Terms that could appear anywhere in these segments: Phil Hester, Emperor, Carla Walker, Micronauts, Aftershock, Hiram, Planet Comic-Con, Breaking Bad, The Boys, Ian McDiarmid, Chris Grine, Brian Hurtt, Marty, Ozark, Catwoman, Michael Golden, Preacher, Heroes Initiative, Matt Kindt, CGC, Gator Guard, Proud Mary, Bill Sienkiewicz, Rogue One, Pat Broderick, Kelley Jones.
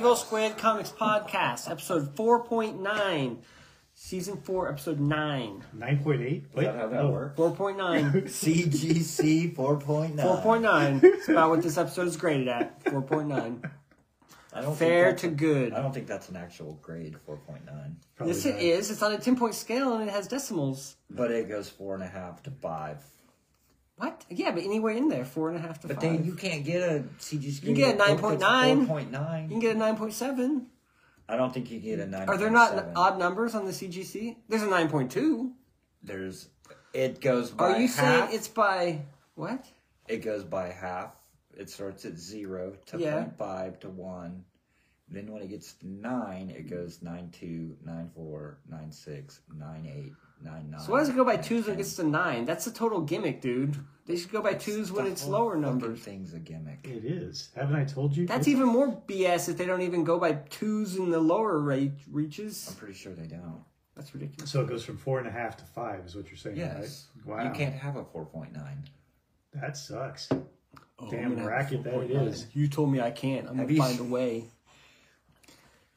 Evil Squid Comics Podcast, episode 4.9, season 4, episode 9. 9.8? Wait, how that works? 4.9. CGC 4.9. 4.9. It's about what this episode is graded at. 4.9. I don't Fair to good. I don't think that's an actual grade, 4.9. Yes, it is. It's on a 10-point scale and it has decimals. But it goes 4.5 to 5. What? Yeah, but anywhere in there, 4.5 to 5. But then you can't get a CGC. You can get a 9.9. 4.9. You can get a 9.7. I don't think you get a 9.7. Are there not odd numbers on the CGC? There's a 9.2. There's... It goes by half. Are you saying it's by... What? It goes by half. It starts at 0 to 0.5 to 1. Then when it gets to 9, it goes 9.2, 9.4, 9.6, 9.8, 9.9. So why does it go by 2s when it gets to 9? That's a total gimmick, dude. They should go by 2s when it's lower numbers. Thing's a gimmick. It is. Haven't I told you? That's even more BS if they don't even go by 2s in the lower reaches. I'm pretty sure they don't. That's ridiculous. So it goes from 4.5 to 5 is what you're saying, right? Wow. You can't have a 4.9. That sucks. Oh, damn racket that it is. You told me I can't. I'm going to find a way.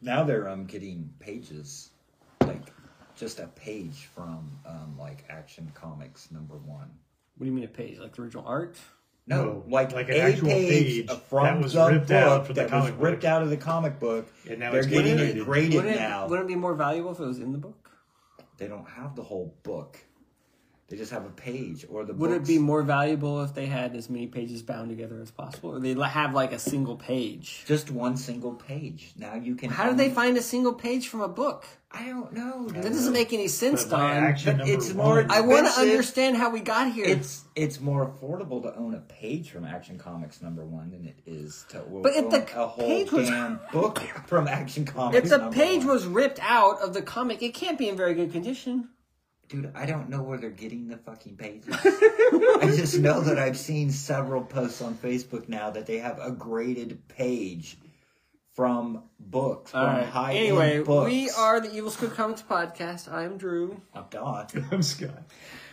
Now they're getting pages, like just a page from like Action Comics #1. What do you mean a page? Like the original art? No, like an actual page from that was ripped out for the comic book. Ripped out of the comic book. And now they're getting it graded now. Wouldn't it be more valuable if it was in the book? They don't have the whole book. They just have a page or the books. Would it be more valuable if they had as many pages bound together as possible? Or they have like a single page? Just one single page. Now you can... How do they find a single page from a book? I don't know. That doesn't make any sense, Don. It's more... I want to understand how we got here. It's more affordable to own a page from Action Comics #1 than it is to a whole damn book from Action Comics #1. If the page was ripped out of the comic, it can't be in very good condition. Dude, I don't know where they're getting the fucking pages. I just know that I've seen several posts on Facebook now that they have a graded page from books, from high-end books. Anyway, we are the Evil Squid Comics Podcast. I'm Drew. I'm Don. I'm Scott.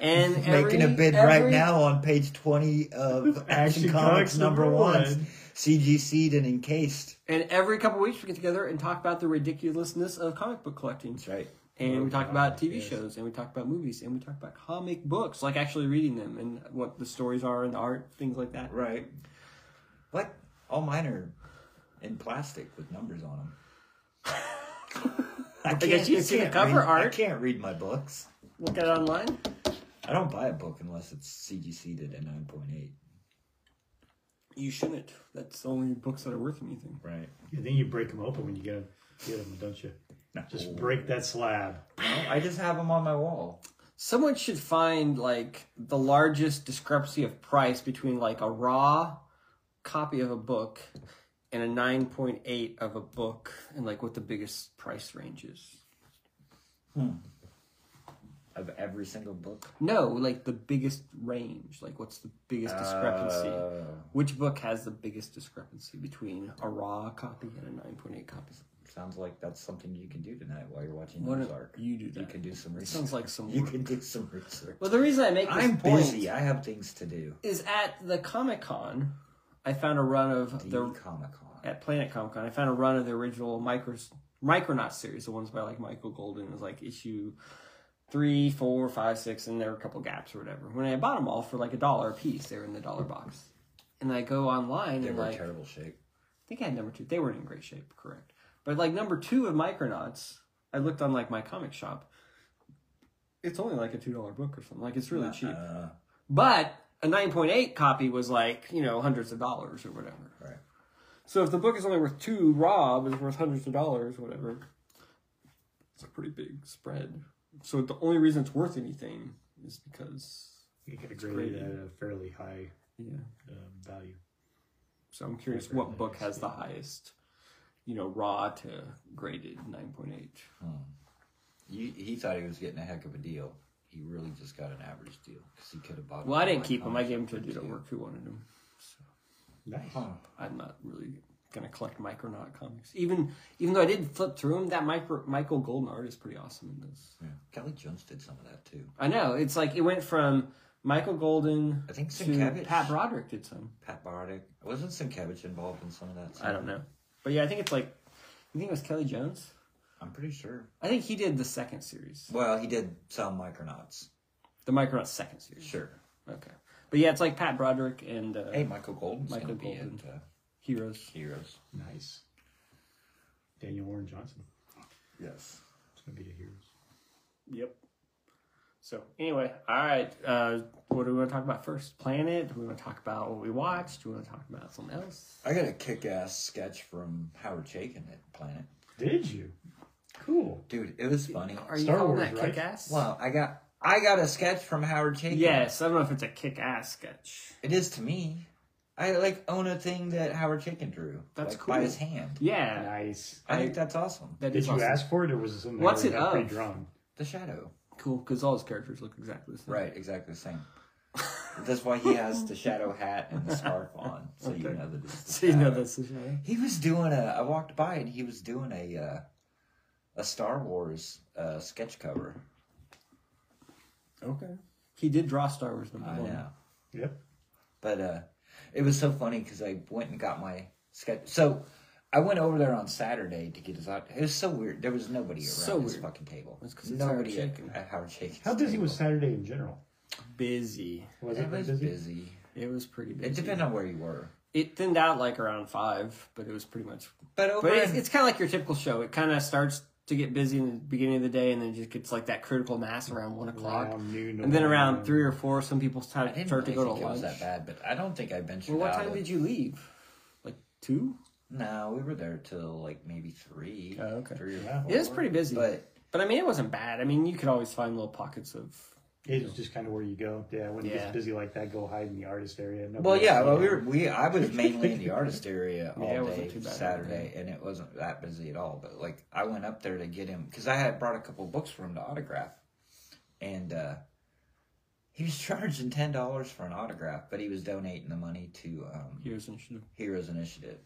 And making a bid right now on page 20 of Action Comics #1. CGC'd and encased. And every couple weeks we get together and talk about the ridiculousness of comic book collecting. That's right. And we talk about TV shows, and we talk about movies, and we talk about comic books, like actually reading them and what the stories are and the art, things like that. Right. What? All mine are in plastic with numbers on them. I guess you can see the cover art. I can't read my books. Look at it online. I don't buy a book unless it's CGC'd at 9.8. You shouldn't. That's the only books that are worth anything. Right. Yeah, then you break them open when you get them, don't you? No. Just break that slab. Well, I just have them on my wall. Someone should find like the largest discrepancy of price between like a raw copy of a book and a 9.8 of a book, and like what the biggest price range is. Of every single book? No, like the biggest range. Like what's the biggest discrepancy? Which book has the biggest discrepancy between a raw copy and a 9.8 copy? Sounds like that's something you can do tonight while you're watching Ozark. You do that. You can do some research. Sounds like some work. You can do some research. Well, the reason I make this point... I'm busy. I have things to do. ...is at the Comic-Con, I found a run of... At Planet Comic-Con, I found a run of the original Micronauts series, the ones by like Michael Golden. It was like issue 3, 4, 5, 6, and there were a couple gaps or whatever. When I bought them all for like $1 a piece, they were in the dollar box. And I go online and like... They were in terrible shape. I think I had #2. They weren't in great shape, correct. But like #2 of Micronauts, I looked on like my comic shop. It's only like a $2 book or something. Like it's really cheap. But a 9.8 copy was like, you know, hundreds of dollars or whatever. Right. So if the book is only worth 2, raw is worth hundreds of dollars, whatever. It's a pretty big spread. So the only reason it's worth anything is because you get graded at a fairly high value. So I'm curious what book has the highest. You know, raw to graded 9.8. He thought he was getting a heck of a deal. He really just got an average deal because he could have bought. Well, I didn't keep him. I gave him to a dude at work who wanted him. So. Nice. I'm not really gonna collect Micronaut comics. Even though I did flip through them, that Michael Golden art is pretty awesome in this. Yeah, Kelley Jones did some of that too. I know. It's like it went from Michael Golden. I think to Pat Broderick did some. Pat Broderick wasn't Sienkiewicz involved in some of that? I don't know. But yeah, I think it's like You think it was Kelley Jones? I'm pretty sure. I think he did the second series. Well, he did some Micronauts. The Micronauts second series. Sure. Okay. But yeah, it's like Pat Broderick and... hey, Michael Golden. Michael Golden. Heroes. Nice. Daniel Warren Johnson. Yes. It's going to be a Heroes. Yep. So, anyway, all right. What do we want to talk about first? Planet? Do we want to talk about what we watched? Do we want to talk about something else? I got a kick-ass sketch from Howard Chaykin at Planet. Did you? Cool. Dude, it was funny. Are you calling that kick-ass? Well, I got a sketch from Howard Chaykin. Yes, I don't know if it's a kick-ass sketch. It is to me. I, own a thing that Howard Chaykin drew. That's cool. By his hand. Yeah. Nice. I think that's awesome. Did you ask for it, or was it something that was pre-drawn? The Shadow. Cool, because all his characters look exactly the same. Right, exactly the same. That's why he has the Shadow hat and the scarf on, so okay. You know that it's the Shadow. So you know that's the Shadow. He was doing I walked by and he was doing a Star Wars sketch cover. Okay. He did draw Star Wars number one. I know. Yep. But it was so funny because I went and got my sketch. So I went over there on Saturday to get his out. It was so weird. There was nobody around his fucking table. It's nobody at Howard Chaykin's. How busy was Saturday in general? Busy. Was it busy? It was pretty busy. It depended on where you were. It thinned out around 5, but it was pretty much... But it's kind of like your typical show. It kind of starts to get busy in the beginning of the day, and then it just gets that critical mass around 1 o'clock. And then around 3 or 4, some people start to go to lunch. It was that bad, but I don't think I ventured out. Well, what time did you leave? 2? No, we were there till maybe 3. Oh, okay. 3 or 4. It was pretty busy. But I mean, it wasn't bad. I mean, you could always find little pockets of... It was just kind of where you go. Yeah, when it gets busy like that, go hide in the artist area. I was mainly in the artist area all day Saturday, and it wasn't that busy at all. But I went up there to get him because I had brought a couple books for him to autograph, and he was charging $10 for an autograph, but he was donating the money to Heroes Initiative.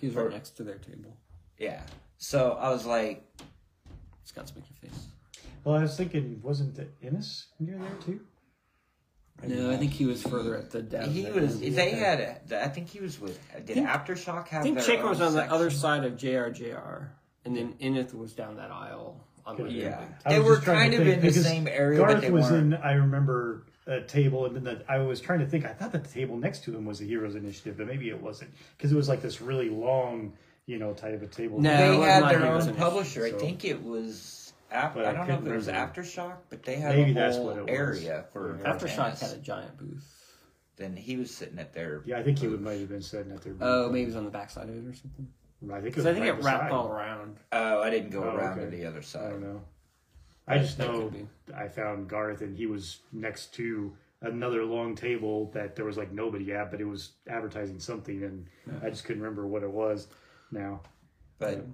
He was right next to their table. Yeah, so I was like, Scott's making your face. Well, I was thinking, wasn't Ennis near there too? No, I think he was further at the desk. He was. They had. I think he was with. Did Aftershock have? I think Chaykin was on the other side of JRJR, and then Ennis was down that aisle. They were kind of in the same area. Garth was in. I remember a table, and then I was trying to think. I thought that the table next to him was the Heroes Initiative, but maybe it wasn't because it was this really long, type of table. No, they had their own publisher. I think it was. I don't know if it was Aftershock, but they had a whole area for Aftershock had a giant booth. Then he was sitting at their. Yeah, I think he might have been sitting at their booth. Oh, maybe he was on the backside of it or something. Right, because I think it wrapped all around. Oh, I didn't go around to the other side. I don't know. I just know I found Garth, and he was next to another long table that there was nobody at, but it was advertising something, and I just couldn't remember what it was now. But.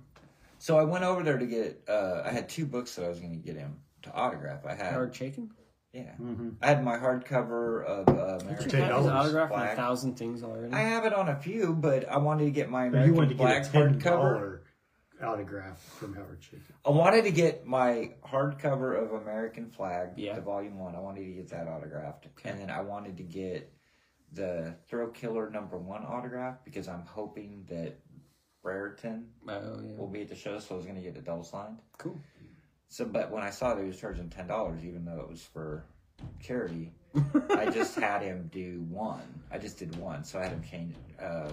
So I went over there to get, I had 2 books that I was going to get him to autograph. I had... Howard Chaykin? Yeah. Mm-hmm. I had my hardcover of American Flagg. You autograph on 1,000 things already? I have it on a few, but I wanted to get my American Flagg hardcover. Autograph from Howard Chaykin. I wanted to get my hardcover of American Flagg, the volume 1. I wanted to get that autographed. Okay. And then I wanted to get the Thrill Killer #1 autograph because I'm hoping that Brereton will be at the show, so I was going to get the double signed. Cool. So, but when I saw that he was charging $10, even though it was for charity, I just had him do one. I just did one, so I had him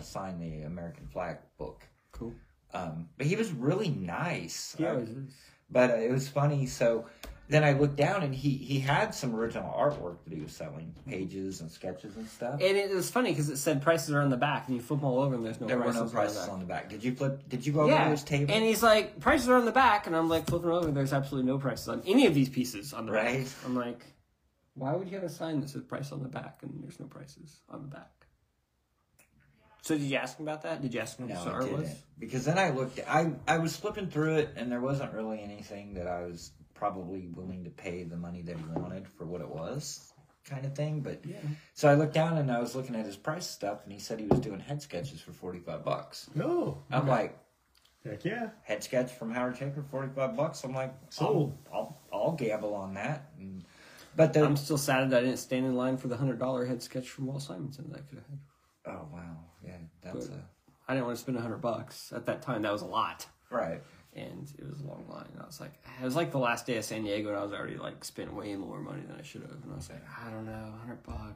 sign the American Flagg book. Cool. But he was really nice. Yeah, it is. But it was funny. So then I looked down, and he had some original artwork that he was selling, pages and sketches and stuff. And it was funny because it said prices are on the back, and you flip them all over, and there were no prices on the back. Did you go over to his table? And he's like, prices are on the back, and I'm like, flipping over, and there's absolutely no prices on any of these pieces on the back. I'm like, why would you have a sign that says price on the back, and there's no prices on the back? So did you ask him about that? Did you ask him what the art was? Because then I looked, I was flipping through it, and there wasn't really anything that I was probably willing to pay the money that he wanted for what it was, kind of thing. But so I looked down and I was looking at his price stuff, and he said he was doing head sketches for $45. No, I'm like, heck yeah, head sketch from Howard Chaykin for $45. I'm like, sold. I'll gamble on that. And, but I'm still sad that I didn't stand in line for the $100 head sketch from Walt Simonson that I could have had. Oh wow, yeah, I didn't want to spend $100 at that time. That was a lot. Right. And it was a long line, and I was like, it was like the last day of San Diego, and I was already like spent way more money than I should have, and I was like, I don't know, $100.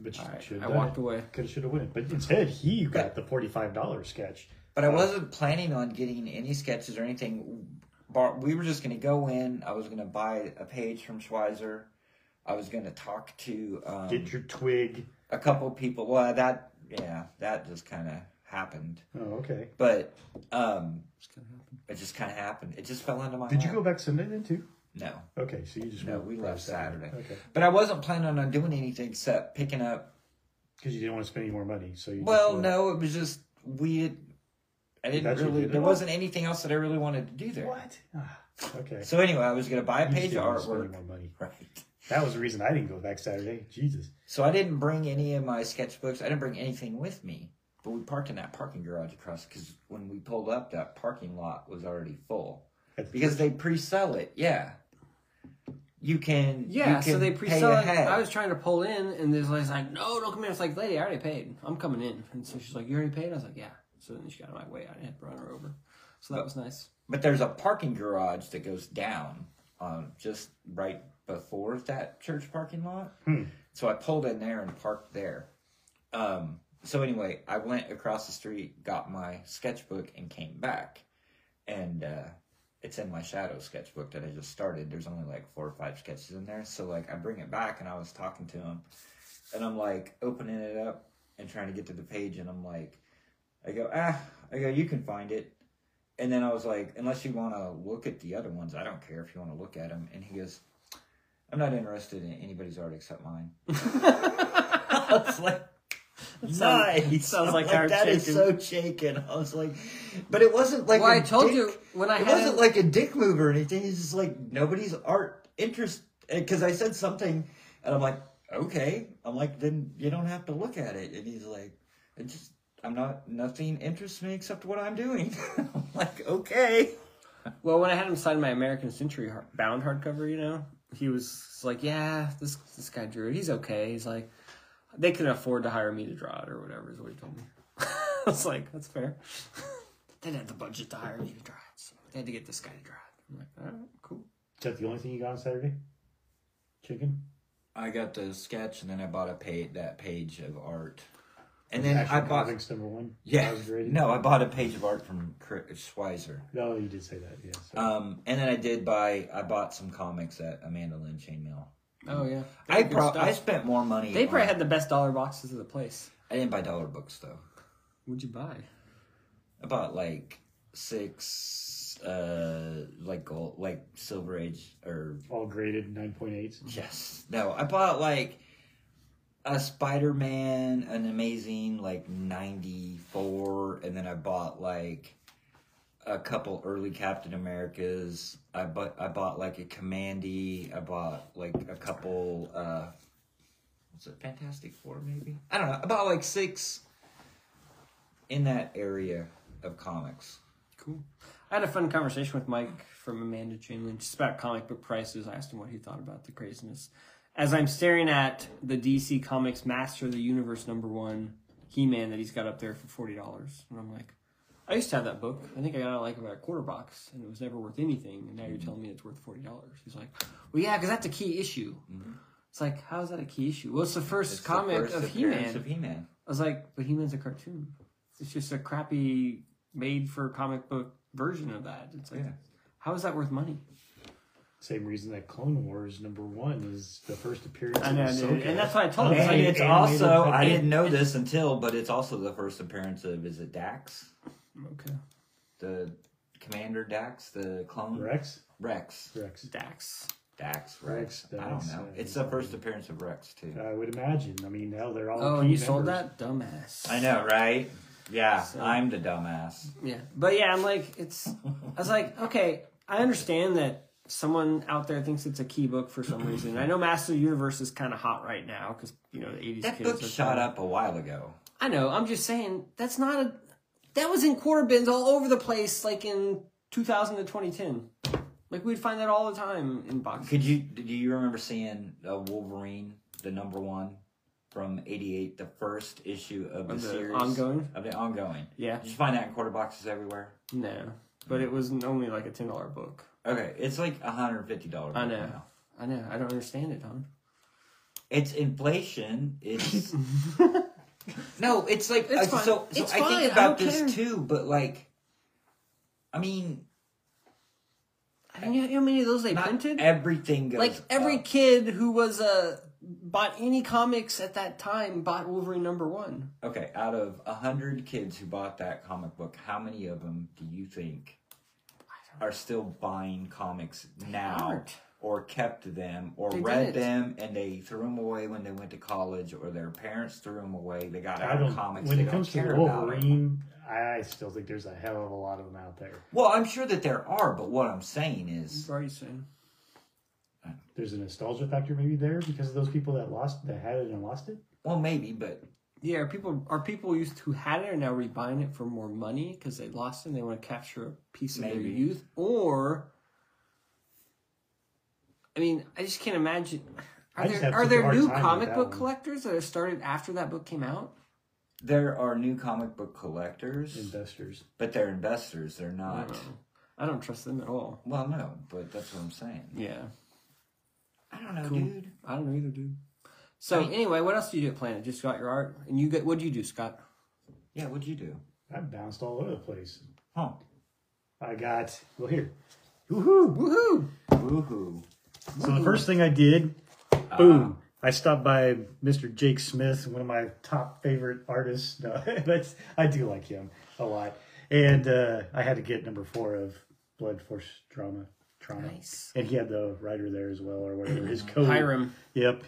But I walked away. Could have, should have won. But instead, he got the $45 sketch. But I wasn't planning on getting any sketches or anything. We were just going to go in. I was going to buy a page from Schweizer. I was going to talk to get your twig. A couple people. Well, that just kind of happened. Oh, okay. But it just kind of happened. It just fell into my. Did lap. You go back Sunday then too? No. Okay, so you just we left Saturday. Okay. But I wasn't planning on doing anything except picking up. Because you didn't want to spend any more money, so you. Well, no, it was just weird. I didn't there wasn't anything else that I really wanted to do there. What? Okay. So anyway, I was going to buy a page of artwork. More money. Right. That was the reason I didn't go back Saturday. Jesus. So I didn't bring any of my sketchbooks. I didn't bring anything with me. But we parked in that parking garage across, because when we pulled up, that parking lot was already full. Because they pre-sell it. Yeah. You can so they pre-sell it. I was trying to pull in, and this lady's like, no, don't come in. It's like, lady, I already paid. I'm coming in. And so she's like, you already paid? I was like, yeah. So then she got on my way. I didn't have to run her over. So that was nice. But there's a parking garage that goes down just right before that church parking lot. Hmm. So I pulled in there and parked there. So anyway, I went across the street, got my sketchbook, and came back. And it's in my Shadow sketchbook that I just started. There's only like 4 or 5 sketches in there. So like I bring it back, and I was talking to him. And I'm like opening it up and trying to get to the page. And I'm like, I go, you can find it. And then I was like, unless you want to look at the other ones, I don't care if you want to look at them. And he goes, I'm not interested in anybody's art except mine. I was like, nice. It sounds like our that Chaykin. Is so Chaykin. I was like, but it wasn't like I told dick, you when I it had wasn't like a dick move or anything. It's just like nobody's art interest. Because I said something, and I'm like, okay. I'm like, then you don't have to look at it. And he's like, it just. Nothing interests me except what I'm doing. I'm like, okay. Well, when I had him sign my American Century bound hardcover, you know, he was like, yeah, this guy drew it. He's okay. He's like, they can afford to hire me to draw it or whatever is what he told me. I was like, that's fair. They didn't have the budget to hire me to draw it. So they had to get this guy to draw it. I'm like, all right, cool. Is that the only thing you got on Saturday? Chicken? I got the sketch, and then I bought that page of art. And then I bought number one. Yeah, I bought a page of art from Chris Schweizer. No, you did say that. Yes. Yeah, and then I bought some comics at Amanda Lynn Chainmail. Oh yeah, I spent more money. They probably had the best dollar boxes of the place. I didn't buy dollar books though. What'd you buy? I bought like 6, like gold, like Silver Age or all graded 9.8. Yes. No, I bought like. A Spider-Man, an amazing, like, 94, and then I bought, like, a couple early Captain Americas. I bought like, a Commandy. I bought, like, a couple, what's it, Fantastic Four, maybe? I don't know. I bought, like, 6 in that area of comics. Cool. I had a fun conversation with Mike from Amanda Chamberlain just about comic book prices. I asked him what he thought about the craziness. As I'm staring at the DC Comics Master of the Universe #1 He-Man that he's got up there for $40, and I'm like, I used to have that book. I think I got it like about a $25, and it was never worth anything. And now you're telling me it's worth $40. He's like, well, yeah, because that's a key issue. Mm-hmm. It's like, how is that a key issue? Well, it's the first comic of He-Man. I was like, but He-Man's a cartoon. It's just a crappy made-for-comic book version of that. It's like, how is that worth money? Same reason that Clone Wars #1 is the first appearance of Ahsoka. And that's what I told you. And it's also, I didn't know this until, but it's also the first appearance of, is it Dax? Okay. The Commander Dax, the clone? Rex. Dax. I don't know. It's the first appearance of Rex, too. I would imagine. I mean, now they're all. Oh, you sold that? Dumbass. I know, right? Yeah, so, I'm the dumbass. Yeah. But yeah, I'm like, it's. I was like, okay, I understand that. Someone out there thinks it's a key book for some reason. I know Master of the Universe is kind of hot right now because, you know, the 80s kids. That book shot up a while ago. I know. I'm just saying that's not a... That was in quarter bins all over the place like in 2000 to 2010. Like, we'd find that all the time in boxes. Do you remember seeing Wolverine, the #1 from 88, the first issue of the series? Ongoing? Of the ongoing. Yeah. Did you find that in quarter boxes everywhere? No, but it was only like a $10 book. Okay, it's like $150. I know, now. I know. I don't understand it, Don. It's inflation. It's no. It's like it's fine. So it's I think about I this care. Too, but like, I mean. And you know how many of those they not printed? Everything goes like every up. Kid who was bought any comics at that time bought Wolverine #1. Okay, out of 100 kids who bought that comic book, how many of them do you think are still buying comics now, or kept them, or they read them and they threw them away when they went to college, or their parents threw them away? They got out of comics. When it comes to Wolverine, I still think there's a hell of a lot of them out there. Well, I'm sure that there are, but what I'm saying is... What are you saying? There's a nostalgia factor maybe there because of those people that had it and lost it? Well, maybe, but... Yeah, are people used to who had it are now rebuying it for more money because they lost it and they want to capture a piece of their youth? Or... I mean, I just can't imagine... Are there new comic book collectors that have started after that book came out? There are new comic book collectors. Investors. But they're investors. They're not. No. I don't trust them at all. Well, no, but that's what I'm saying. Yeah. I don't know, dude. I don't know either, dude. So, anyway, what else do you do at Planet? Just got your art? And you what do you do, Scott? Yeah, what do you do? I bounced all over the place. Huh. I got... Well, here. Woohoo! Woohoo! Woohoo. So, the first thing I did... Boom. I stopped by Mr. Jake Smith, one of my top favorite artists. No, that's, I do like him a lot. And I had to get #4 of Blood Force Trauma. Nice. And he had the writer there as well, or whatever. His code. Hiram. Yep.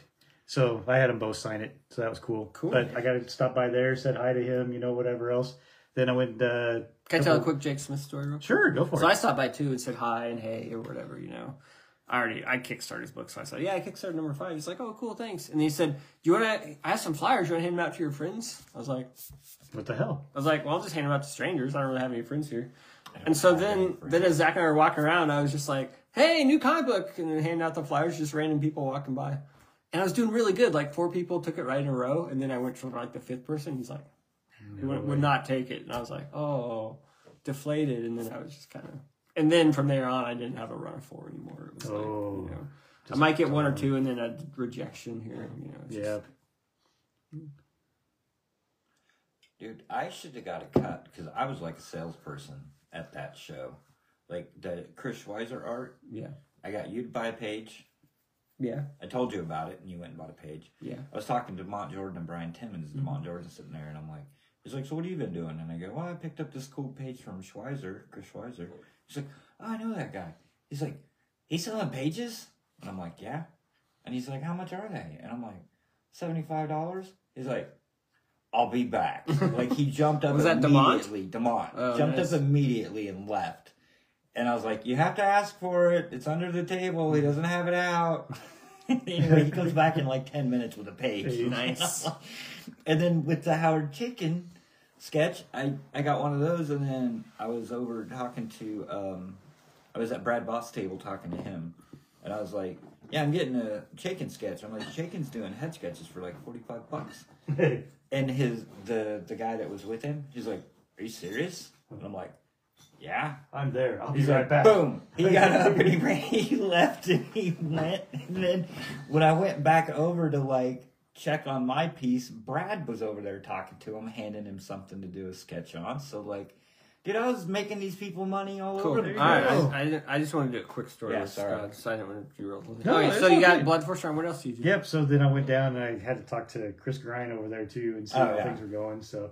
So I had them both sign it. So that was cool. Cool. But I got to stop by there, said hi to him, you know, whatever else. Then I went... Can I tell a quick Jake Smith story? Real quick? Sure, go for it. So I stopped by, too, and said hi and hey or whatever, you know. I Kickstarted his book, so I said, yeah, I Kickstarted #5. He's like, oh, cool, thanks. And he said, I have some flyers, you want to hand them out to your friends? I was like, what the hell? I was like, well, I'll just hand them out to strangers. I don't really have any friends here. And so then as Zach and I were walking around, I was just like, hey, new comic book. And then handing out the flyers, just random people walking by. And I was doing really good. Like 4 people took it right in a row. And then I went to like the 5th person. He's like, would not take it. And I was like, oh, deflated. And then I was just kind of. And then from there on, I didn't have a run of 4 anymore. It was like, you know, I might get 1 or 2, and then a rejection here. You know, Dude, I should have got a cut because I was like a salesperson at that show, like the Chris Schweizer art. Yeah, I got you to buy a page. Yeah, I told you about it, and you went and bought a page. Yeah, I was talking to Mont Jordan and Brian Timmons, and Mont Jordan sitting there, and I'm like, he's like, so what have you been doing? And I go, well, I picked up this cool page from Chris Schweizer. He's like, oh, I know that guy. He's like, he's selling pages? And I'm like, yeah. And he's like, how much are they? And I'm like, $75? He's like, I'll be back. Like, he jumped up immediately. DeMont? Oh, jumped up immediately and left. And I was like, you have to ask for it. It's under the table. He doesn't have it out. Anyway, he comes back in like 10 minutes with a page. Nice. And then with the Howard Chaykin sketch, I got one of those, and then I was over talking to, I was at Brad Boss' table talking to him, and I was like, yeah, I'm getting a Chaykin sketch. I'm like, Chaykin's doing head sketches for like $45. And the guy that was with him, he's like, are you serious? And I'm like, yeah. I'm there. I'll be right back. Boom. He got up and he ran, he left and he went, and then when I went back over to like, check on my piece, Brad was over there talking to him, handing him something to do a sketch on. So, like, dude, I was making these people money all over the place. I just want to do a quick story. Yeah, sorry. So I didn't want to derail. Okay, so you got Blood Force Trauma. What else did you do? Yep, so then I went down and I had to talk to Chris Grine over there, too, and see how things were going. So,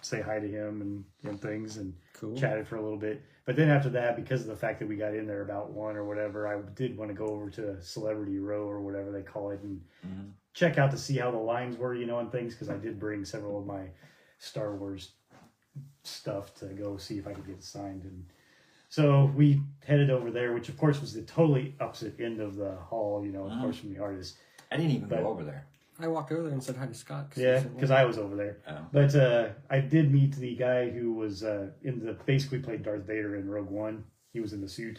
say hi to him and things and chatted for a little bit. But then after that, because of the fact that we got in there about 1 or whatever, I did want to go over to Celebrity Row or whatever they call it and... Mm-hmm. Check out to see how the lines were, you know, and things, because I did bring several of my Star Wars stuff to go see if I could get it signed. And so we headed over there, which of course was the totally opposite end of the hall, you know, of course from the artist. I didn't even go over there. I walked over there and said hi to Scott. Because I was over there. Oh. But I did meet the guy who was basically played Darth Vader in Rogue One. He was in the suit.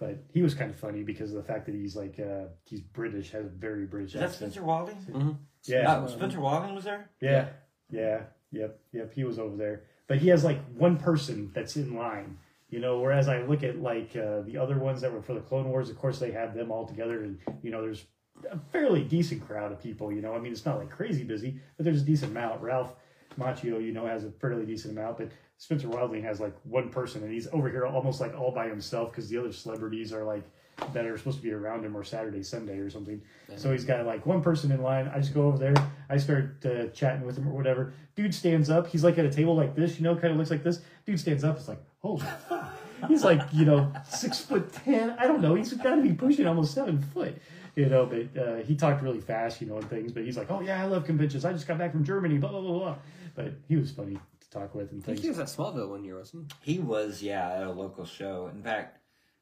But he was kind of funny because of the fact that he's like, he's British, has a very British accent. Is that Spencer Wilding? Mm-hmm. Yeah. Spencer Wilding was there? Yeah. Yep. He was over there. But he has like one person that's in line, you know, whereas I look at like the other ones that were for the Clone Wars, of course, they had them all together. And, you know, there's a fairly decent crowd of people, you know. I mean, it's not like crazy busy, but there's a decent amount. Ralph Macchio, you know, has a fairly decent amount, but Spencer Wilding has like one person, and he's over here almost like all by himself because the other celebrities are like that are supposed to be around him or Saturday, Sunday or something. Mm-hmm. So he's got like one person in line. I just go over there. I start chatting with him or whatever. Dude stands up. He's like at a table like this, you know, kind of looks like this. Dude stands up. It's like, holy fuck. He's like, you know, 6'10". I don't know. He's got to be pushing almost 7 foot. You know, but he talked really fast, you know, and things. But he's like, oh, yeah, I love conventions. I just got back from Germany, blah, blah, blah, blah. But he was funny to talk with and things. He was at Smallville one year, wasn't he? He was, yeah, at a local show. In fact,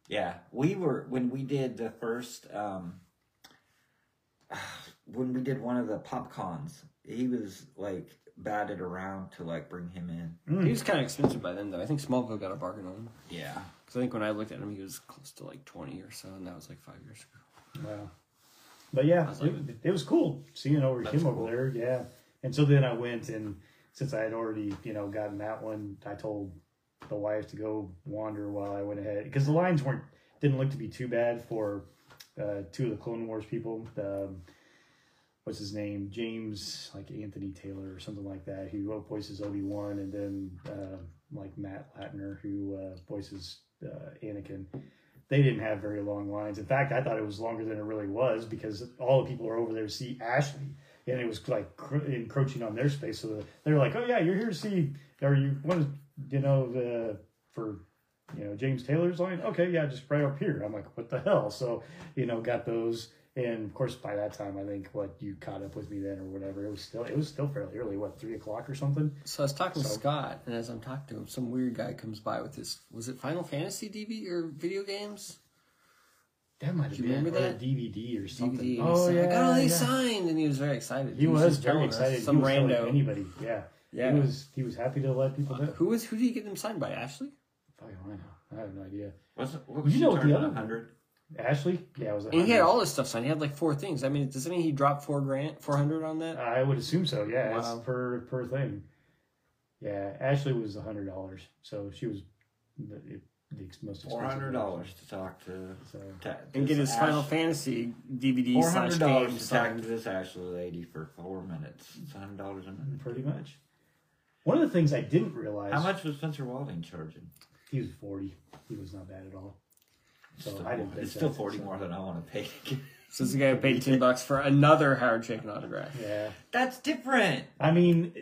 yeah, we were, when we did the first, when we did one of the pop cons, he was, like, batted around to, like, bring him in. Mm. He was kind of expensive by then, though. I think Smallville got a bargain on him. Yeah. Because I think when I looked at him, he was close to, like, 20 or so, and that was, like, 5 years ago. Wow. But yeah, it was cool seeing over him over there. Yeah, and so then I went, and since I had already, you know, gotten that one, I told the wife to go wander while I went ahead, because the lines didn't look to be too bad for two of the Clone Wars people. What's his name, James, like Anthony Taylor or something like that, who voices Obi-Wan, and then like Matt Latner, who voices Anakin. They didn't have very long lines. In fact, I thought it was longer than it really was, because all the people were over there to see Ashley, and it was like encroaching on their space. So they were like, "Oh yeah, you're here to see, or you want to, you know, for James Taylor's line? Okay, yeah, just right up here." I'm like, "What the hell?" So, you know, got those, and of course by that time, I think you caught up with me then or whatever. It was still fairly early. What, 3 o'clock or something? So I was talking to Scott, and as I'm talking to him, some weird guy comes by with his, was it Final Fantasy DVD or video games? That might have been, or a DVD or something. DVD. Oh, yeah, I got all these signed, and he was very excited. He was very excited. Some rando. Anybody, yeah. Yeah. He was happy to let people know. Who did he get them signed by? Ashley? Fucking I know. I have no idea. What was you know what the other 100? Ashley? Yeah, it was 100. And he had all his stuff signed. He had like 4 things. I mean, does that mean he dropped $400 on that? I would assume so, yeah. Wow. That's per thing. Yeah, Ashley was $100, so she was the most expensive. $400 to talk to, and get his Ashley. Final Fantasy DVD. $400 to talk to this Ashley lady for 4 minutes. It's $100 a minute, pretty much. One of the things I didn't realize. How much was Spencer Wilding charging? He was 40. He was not bad at all. So still, I didn't. It's still 40 more than I want to pay. So this guy paid $10 for another Howard Chaykin autograph. Yeah, that's different. I mean,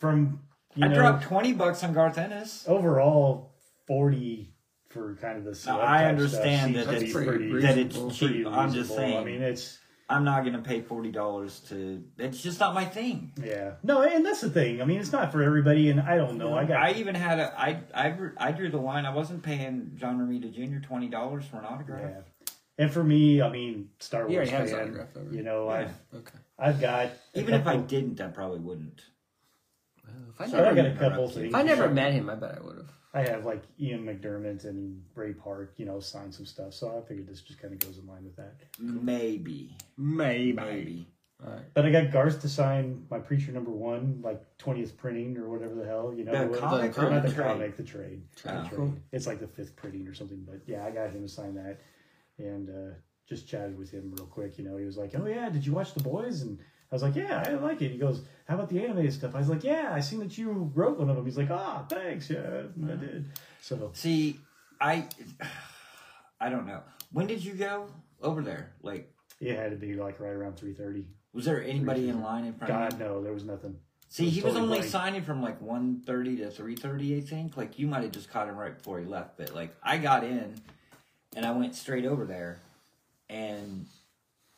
I dropped $20 on Garth Ennis. Overall, 40 for kind of the select. I understand that it's pretty cheap. I'm just saying. I mean, I'm not going to pay $40 to. It's just not my thing. Yeah. No, and that's the thing. I mean, it's not for everybody, and I don't know. No, I even had a. I drew the line. I wasn't paying John Romita Jr. $20 for an autograph. Yeah. And for me, I mean, Star Wars fan. You know, yeah. I've got. Even if I didn't, I probably wouldn't. If I never met him, I bet I would have. I have like Ian McDermott and Ray Park, you know, signed some stuff. So I figured this just kind of goes in line with that. Maybe. All right. But I got Garth to sign my Preacher #1, like 20th printing or whatever the hell, you know. The trade. It's like the 5th printing or something. But yeah, I got him to sign that, and just chatted with him real quick. You know, he was like, "Oh yeah, did you watch The Boys?" And I was like, "Yeah, I like it." He goes, "How about the animated stuff?" I was like, "Yeah, I seen that you wrote one of them." He's like, "Ah, thanks, yeah, I did." So see, I don't know. When did you go over there? Like, it had to be like right around 3:30. Was there anybody in line in front of you? God, no, there was nothing. See, was he totally was only signing from like 1:30 to 3:30, I think. Like, you might have just caught him right before he left, but like, I got in, and I went straight over there, and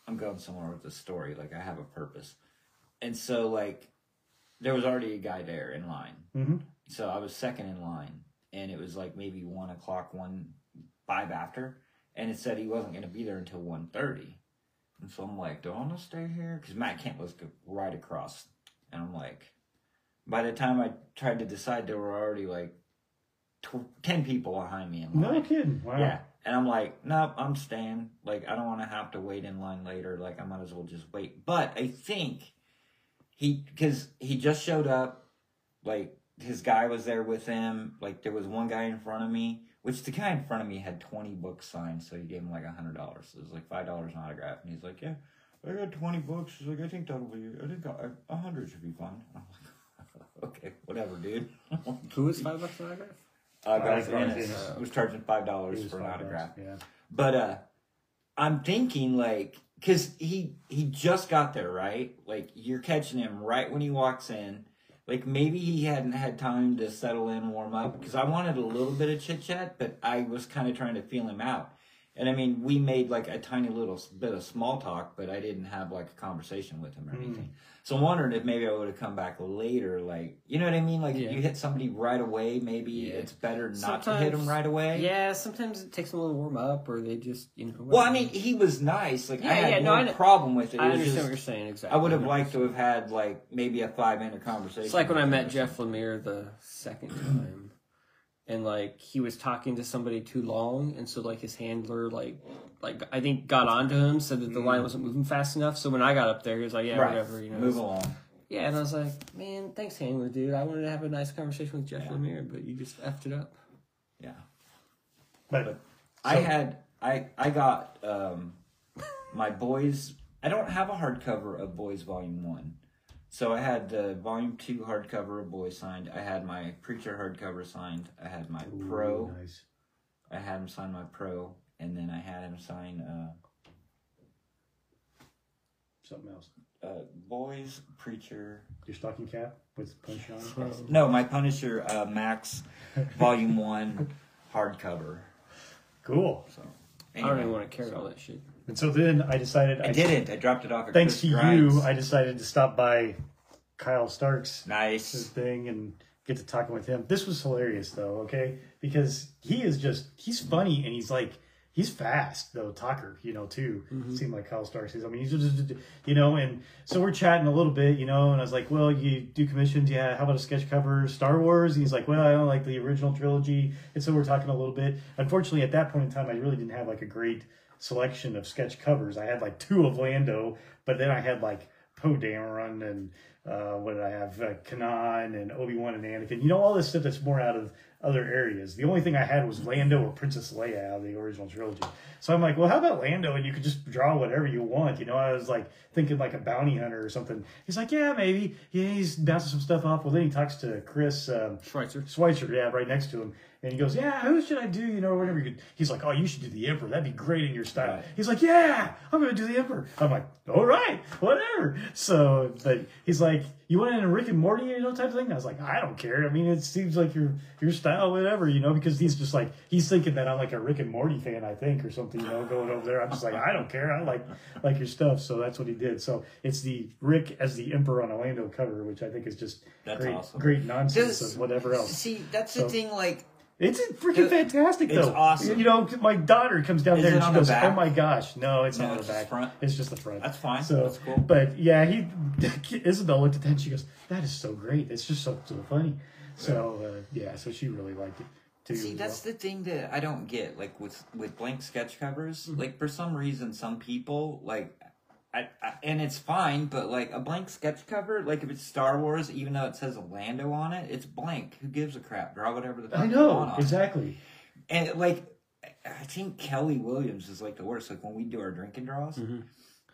I'm going somewhere with this story. Like, I have a purpose. And so, like, there was already a guy there in line. Mm-hmm. So I was second in line. And it was, like, maybe 1 o'clock, 1:05 after. And it said he wasn't going to be there until 1:30. And so I'm like, do I want to stay here? Because Matt Kindt was right across. And I'm like, by the time I tried to decide, there were already, like, 10 people behind me in line. No kidding. Wow. Yeah. And I'm like, nope, I'm staying. Like, I don't want to have to wait in line later. Like, I might as well just wait. But I think because he just showed up, like, his guy was there with him. Like, there was one guy in front of me, which the guy in front of me had 20 books signed, so he gave him like $100. So it was like $5 an autograph, and he's like, "Yeah, I got 20 books." He's like, "I think that'll be, I think 100 should be fine." I'm like, "Okay, whatever, dude." Who was $5 an autograph? Garth Ennis was charging $5 for an autograph. Yeah. But I'm thinking, like, because he just got there, right? Like, you're catching him right when he walks in. Like, maybe he hadn't had time to settle in, warm up, because I wanted a little bit of chit-chat, but I was kind of trying to feel him out. And, I mean, we made, like, a tiny little bit of small talk, but I didn't have, like, a conversation with him or anything. So I'm wondering if maybe I would have come back later, like, you know what I mean? Like, if you hit somebody right away, maybe it's better not to hit them right away. Yeah, sometimes it takes them a little warm up, or they just, you know. Whatever. Well, I mean, he was nice. Like, I had no problem with it. I understand what you're saying, exactly. I would have liked to have had, like, maybe a 5-minute conversation. It's like when I met Jeff Lemire the second time. And, like, he was talking to somebody too long, and so, like, his handler, like I think got onto him, said that the line wasn't moving fast enough. So when I got up there, he was like, yeah, whatever, you know. Move along. Yeah, and I was like, man, thanks, handler, dude. I wanted to have a nice conversation with Jeff Lemire, but you just effed it up. Yeah. But I had, I got my Boys, I don't have a hardcover of Boys Volume 1. So I had the Volume 2 hardcover of Boys signed. I had my Preacher hardcover signed. I had my Pro. Nice. I had him sign my Pro. And then I had him sign... something else. Boys, Preacher... Your stocking cap with Punisher on it? No, my Punisher Max Volume 1 hardcover. Cool. So, anyway, I don't even want to carry all that shit. And so then I decided... I dropped it off at Chris Grine. I decided to stop by Kyle Stark's thing and get to talking with him. This was hilarious, though, okay? Because he is just... He's funny, and he's like... He's fast, though, talker, you know, too. It seemed like Kyle Starks is. I mean, he's just, you know, and so we're chatting a little bit, you know, and I was like, well, you do commissions, yeah, how about a sketch cover, Star Wars? And he's like, well, I don't like the original trilogy. And so we're talking a little bit. Unfortunately, at that point in time, I really didn't have, like, a great selection of sketch covers. I had, like, 2 of Lando, but then I had, like, Poe Dameron and, what did I have? Kanan and Obi-Wan and Anakin. You know, all this stuff that's more out of other areas. The only thing I had was Lando or Princess Leia out of the original trilogy. So I'm like, well, how about Lando? And you could just draw whatever you want. You know, I was like thinking like a bounty hunter or something. He's like, yeah, maybe. Yeah, he's bouncing some stuff off. Well, then he talks to Chris Schweizer. Schweizer, yeah, right next to him. And he goes, yeah, who should I do? You know, whatever. He's like, oh, you should do the Emperor. That'd be great in your style. Right. He's like, yeah, I'm going to do the Emperor. I'm like, all right, whatever. So but he's like, you want it in Rick and Morty, you know, type of thing? I was like, I don't care. I mean, it seems like your style, whatever, you know, because he's just like, he's thinking that I'm like a Rick and Morty fan, I think, or something, you know, going over there. I'm just like, I don't care. I like your stuff. So that's what he did. So it's the Rick as the Emperor on a Lando cover, which I think is just great nonsense of whatever else. See, that's the thing, like... It's freaking fantastic, though. It's awesome. You know, my daughter comes down there and she goes, oh, my gosh. No, it's not on the back. It's just the front. That's fine. So, that's cool. But, yeah, Isabel looked at that and she goes, that is so great. It's just so funny. So, yeah, so she really liked it, too. See, that's the thing that I don't get, like, with blank sketch covers. Like, for some reason, some people, like... and it's fine, but, like, a blank sketch cover, like, if it's Star Wars, even though it says Lando on it, it's blank. Who gives a crap? Draw whatever the fuck you want on it. Exactly. And, like, I think Kelly Williams is, like, the worst. Like, when we do our drinking draws,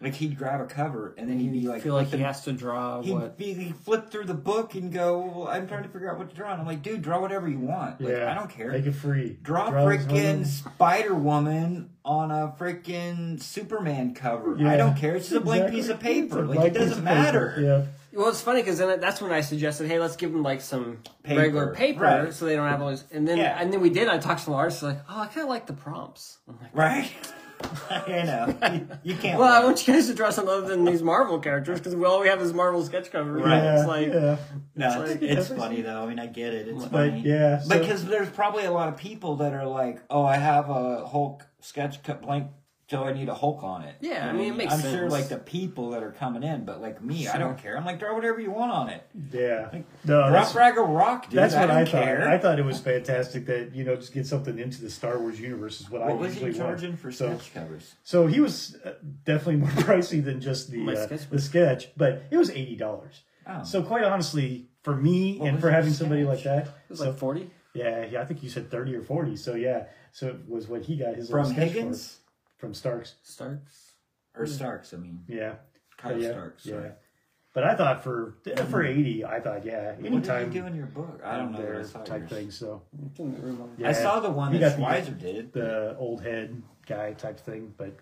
like, he'd grab a cover, and then he'd be, like... I feel like he has to draw he'd flip through the book and go, well, I'm trying to figure out what to draw. And I'm like, dude, draw whatever you want. Like, I don't care. Make it free. Draw freaking Spider-Woman... on a freaking Superman cover. I don't care. It's just a blank piece of paper. Like, it doesn't matter. Well, it's funny because then that's when I suggested, hey, let's give them like some regular paper so they don't have all these. And then we did. I talked to Lars. Like, oh, I kind of like the prompts. I'm like, I know. You can't. I want you guys to draw something other than these Marvel characters because all we have is Marvel sketch cover. It's like, no, it's funny though. I mean, I get it. It's funny. Yeah. So, because there's probably a lot of people that are like, oh, I have a Hulk sketch cut blank, so I need a Hulk on it. Yeah, I mean, it makes sense. I'm sure, like, the people that are coming in, but, like, me, I don't care. I'm like, draw whatever you want on it. Yeah. Like, drop rag or rock, dude. That's what I thought. I thought it was fantastic that, you know, just get something into the Star Wars universe is what I usually want. What was he charging for sketch covers? So he was definitely more pricey than just the sketch, but it was $80. Oh. So, quite honestly, for me and for having somebody like that. It was like 40? Yeah, I think you said 30 or 40. So, yeah. So, it was what he got. His from Higgins? From Starks. Starks? Or Starks, I mean. Yeah. Starks. Yeah. Sorry. But I thought for 80, I thought, yeah, anytime. What did you do in your book? I don't know. There, type thing, so. Yeah, I saw the one that Schweizer did. The old head guy type thing. But,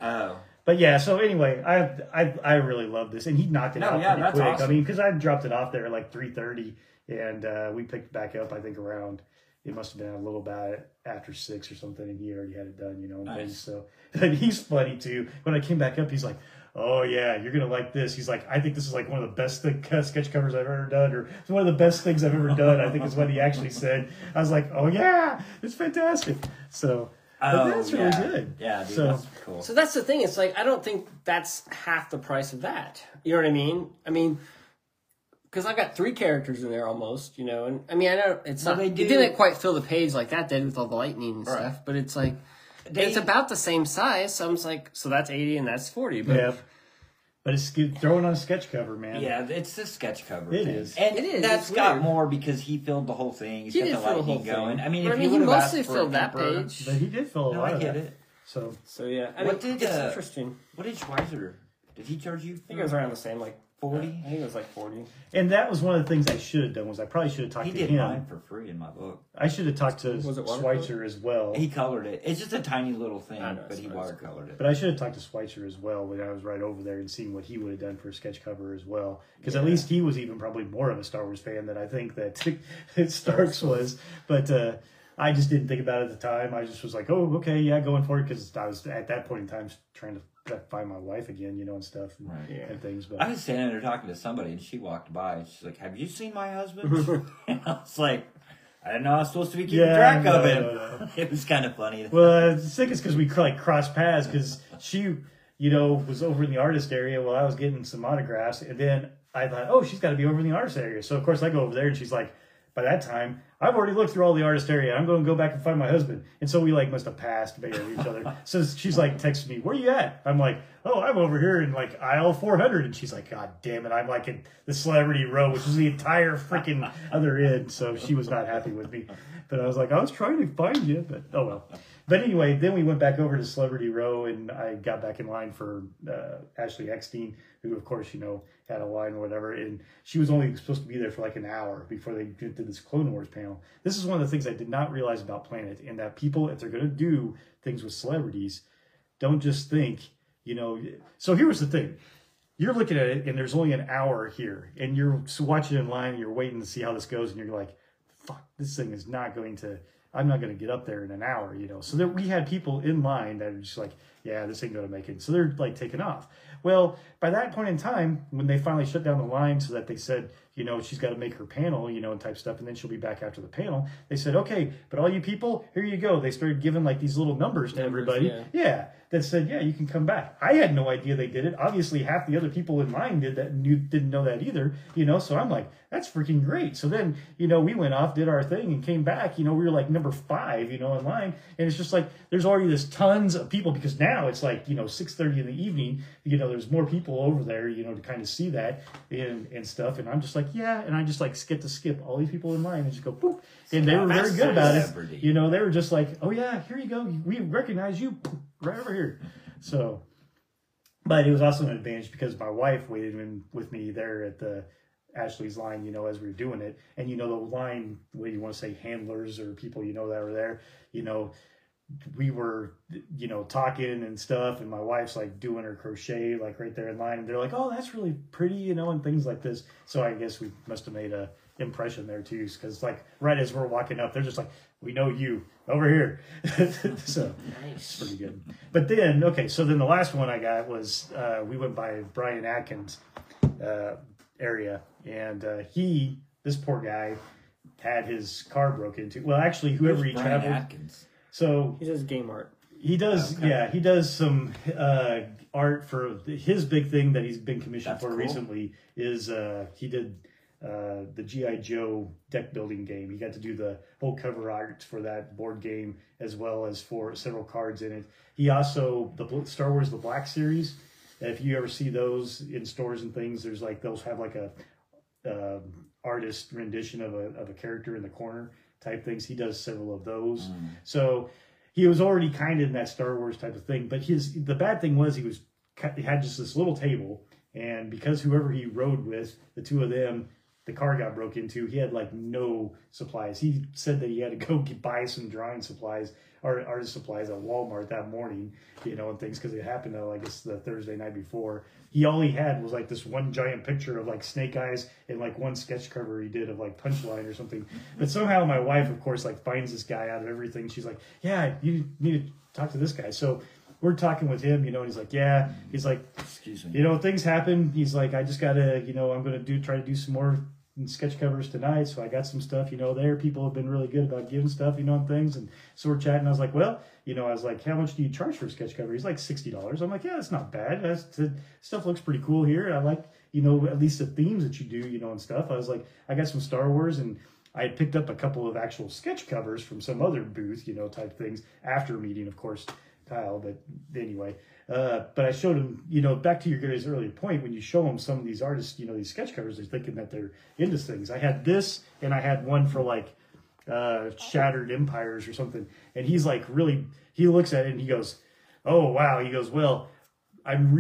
but yeah, so anyway, I really love this. And he knocked it out pretty quick. Awesome. I mean, because I dropped it off there at like 3:30, and we picked back up, I think, around. It must have been a little bit after 6 or something, and he already had it done, you know. Nice. So, and he's funny, too. When I came back up, he's like, oh, yeah, you're going to like this. He's like, I think this is like one of the best sketch covers I've ever done, or it's one of the best things I've ever done, I think is what he actually said. I was like, oh, yeah, it's fantastic. So, but that's really good. Yeah, dude, that's cool. So that's the thing. It's like, I don't think that's half the price of that. You know what I mean? I mean, because I've got 3 characters in there almost, you know. And I mean, I know it's not, they didn't quite fill the page like that did with all the lightning and stuff, but it's like, it's about the same size. So I'm just like, so that's 80 and that's 40. But yeah. But it's throwing on a sketch cover, man. Yeah, it's the sketch cover. It is. And it is. That's got more because he filled the whole thing. He's got the lightning going. I mean, he mostly filled that page. But he did fill a lot of that. I get it. So yeah. It's interesting. What did Schweizer? Did he charge you? I think it was around the same, like 40. I think it was like 40. And that was one of the things I should have done was I probably should have talked to him. He did mine for free in my book. I should have talked to Schweizer as well. He colored it. It's just a tiny little thing, but he watercolored it. But I should have talked to Schweizer as well when I was right over there and seen what he would have done for a sketch cover as well. Because at least he was even probably more of a Star Wars fan than I think that Starks was. But I just didn't think about it at the time. I just was like, oh, okay, yeah, going for it. Because I was at that point in time trying to find my wife again, you know, and stuff and things. But I was standing there talking to somebody, and she walked by, and she's like, "Have you seen my husband?" And I was like, "I didn't know I was supposed to be keeping track of him." No. It was kind of funny. Well, I think it's because we like crossed paths because she, you know, was over in the artist area while I was getting some autographs, and then I thought, "Oh, she's got to be over in the artist area." So of course I go over there, and she's like, "By that time, I've already looked through all the artist area. I'm going to go back and find my husband." And so we like must have passed by each other. So she's like texting me, "Where you at?" I'm like, "Oh, I'm over here in like aisle 400. And she's like, "God damn it. I'm like in the celebrity row," which is the entire freaking other end. So she was not happy with me. But I was like, "I was trying to find you," but oh well. But anyway, then we went back over to celebrity row, and I got back in line for Ashley Eckstein, who, of course, you know, had a line or whatever. And she was only supposed to be there for like an hour before they did this Clone Wars panel. This is one of the things I did not realize about Planet, and that people, if they're going to do things with celebrities, don't just think, you know. So here was the thing. You're looking at it, and there's only an hour here, and you're watching in line, and you're waiting to see how this goes, and you're like, fuck, this thing is not going to, I'm not going to get up there in an hour, you know. So there, we had people in line that are just like, yeah, this ain't going to make it. So they're like taking off. Well, by that point in time, when they finally shut down the line so that they said, you know, she's got to make her panel, you know, and type stuff, and then she'll be back after the panel. They said, okay, but all you people, here you go. They started giving like these little numbers to everybody. Yeah. That said, yeah, you can come back. I had no idea they did it. Obviously, half the other people in line didn't know that either, you know. So I'm like, that's freaking great. So then, you know, we went off, did our thing, and came back. You know, we were like number 5, you know, in line, and it's just like there's already this tons of people because now it's like, you know, 6:30 in the evening. You know, there's more people over there, you know, to kind of see that and stuff. And I'm just like, yeah, and I just like skip all these people in line and just go boop. And they were very good about it. You know, they were just like, oh yeah, here you go. We recognize you. Right over here. So, but it was also an advantage because my wife waited in with me there at the Ashley's line, you know, as we were doing it. And, you know, the line, what do you want to say, handlers or people, you know, that were there, you know, we were, you know, talking and stuff. And my wife's like doing her crochet, like right there in line. And they're like, oh, that's really pretty, you know, and things like this. So I guess we must have made a impression there too, because like right as we're walking up, they're just like, we know you over here. So it's pretty good. But then so then the last one I got was we went by Brian Atkins area, and this poor guy had his car broken into. Well, actually, whoever he traveled, Atkins. So he does game art. He does, yeah. He does some art for his big thing that he's been commissioned for recently. Is he did. The G.I. Joe deck building game. He got to do the whole cover art for that board game as well as for several cards in it. He also, the Star Wars The Black Series, if you ever see those in stores and things, there's like, those have like a artist rendition of a character in the corner type things. He does several of those. Mm. So he was already kind of in that Star Wars type of thing. But the bad thing was he had just this little table, and because whoever he rode with, the two of them, the car got broke into. He had like no supplies. He said that he had to go buy some drawing supplies or artist supplies at Walmart that morning, you know, and things, because it happened I guess the Thursday night before. All he had was like this one giant picture of like Snake Eyes and like one sketch cover he did of like Punchline or something. But somehow my wife, of course, like finds this guy out of everything. She's like, yeah, you need to talk to this guy. So we're talking with him, you know, and he's like, yeah, he's like, excuse me, you know, things happen. He's like, I just gotta, you know, I'm gonna try to do some more sketch covers tonight. So I got some stuff, you know, there. People have been really good about giving stuff, you know, and things. And so we're chatting. I was like, well, you know, I was like, how much do you charge for a sketch cover? He's like, $60. I'm like, yeah, that's not bad. Stuff looks pretty cool here. I like, you know, at least the themes that you do, you know, and stuff. I was like, I got some Star Wars, and I had picked up a couple of actual sketch covers from some other booth, you know, type things after a meeting, of course, Kyle. But anyway, but I showed him, you know, back to your guys' earlier point, when you show them some of these artists, you know, these sketch covers, they're thinking that they're into things. I had this, and I had one for like Shattered Empires or something. And he's like, really, he looks at it and he goes, oh, wow. He goes, well, I'm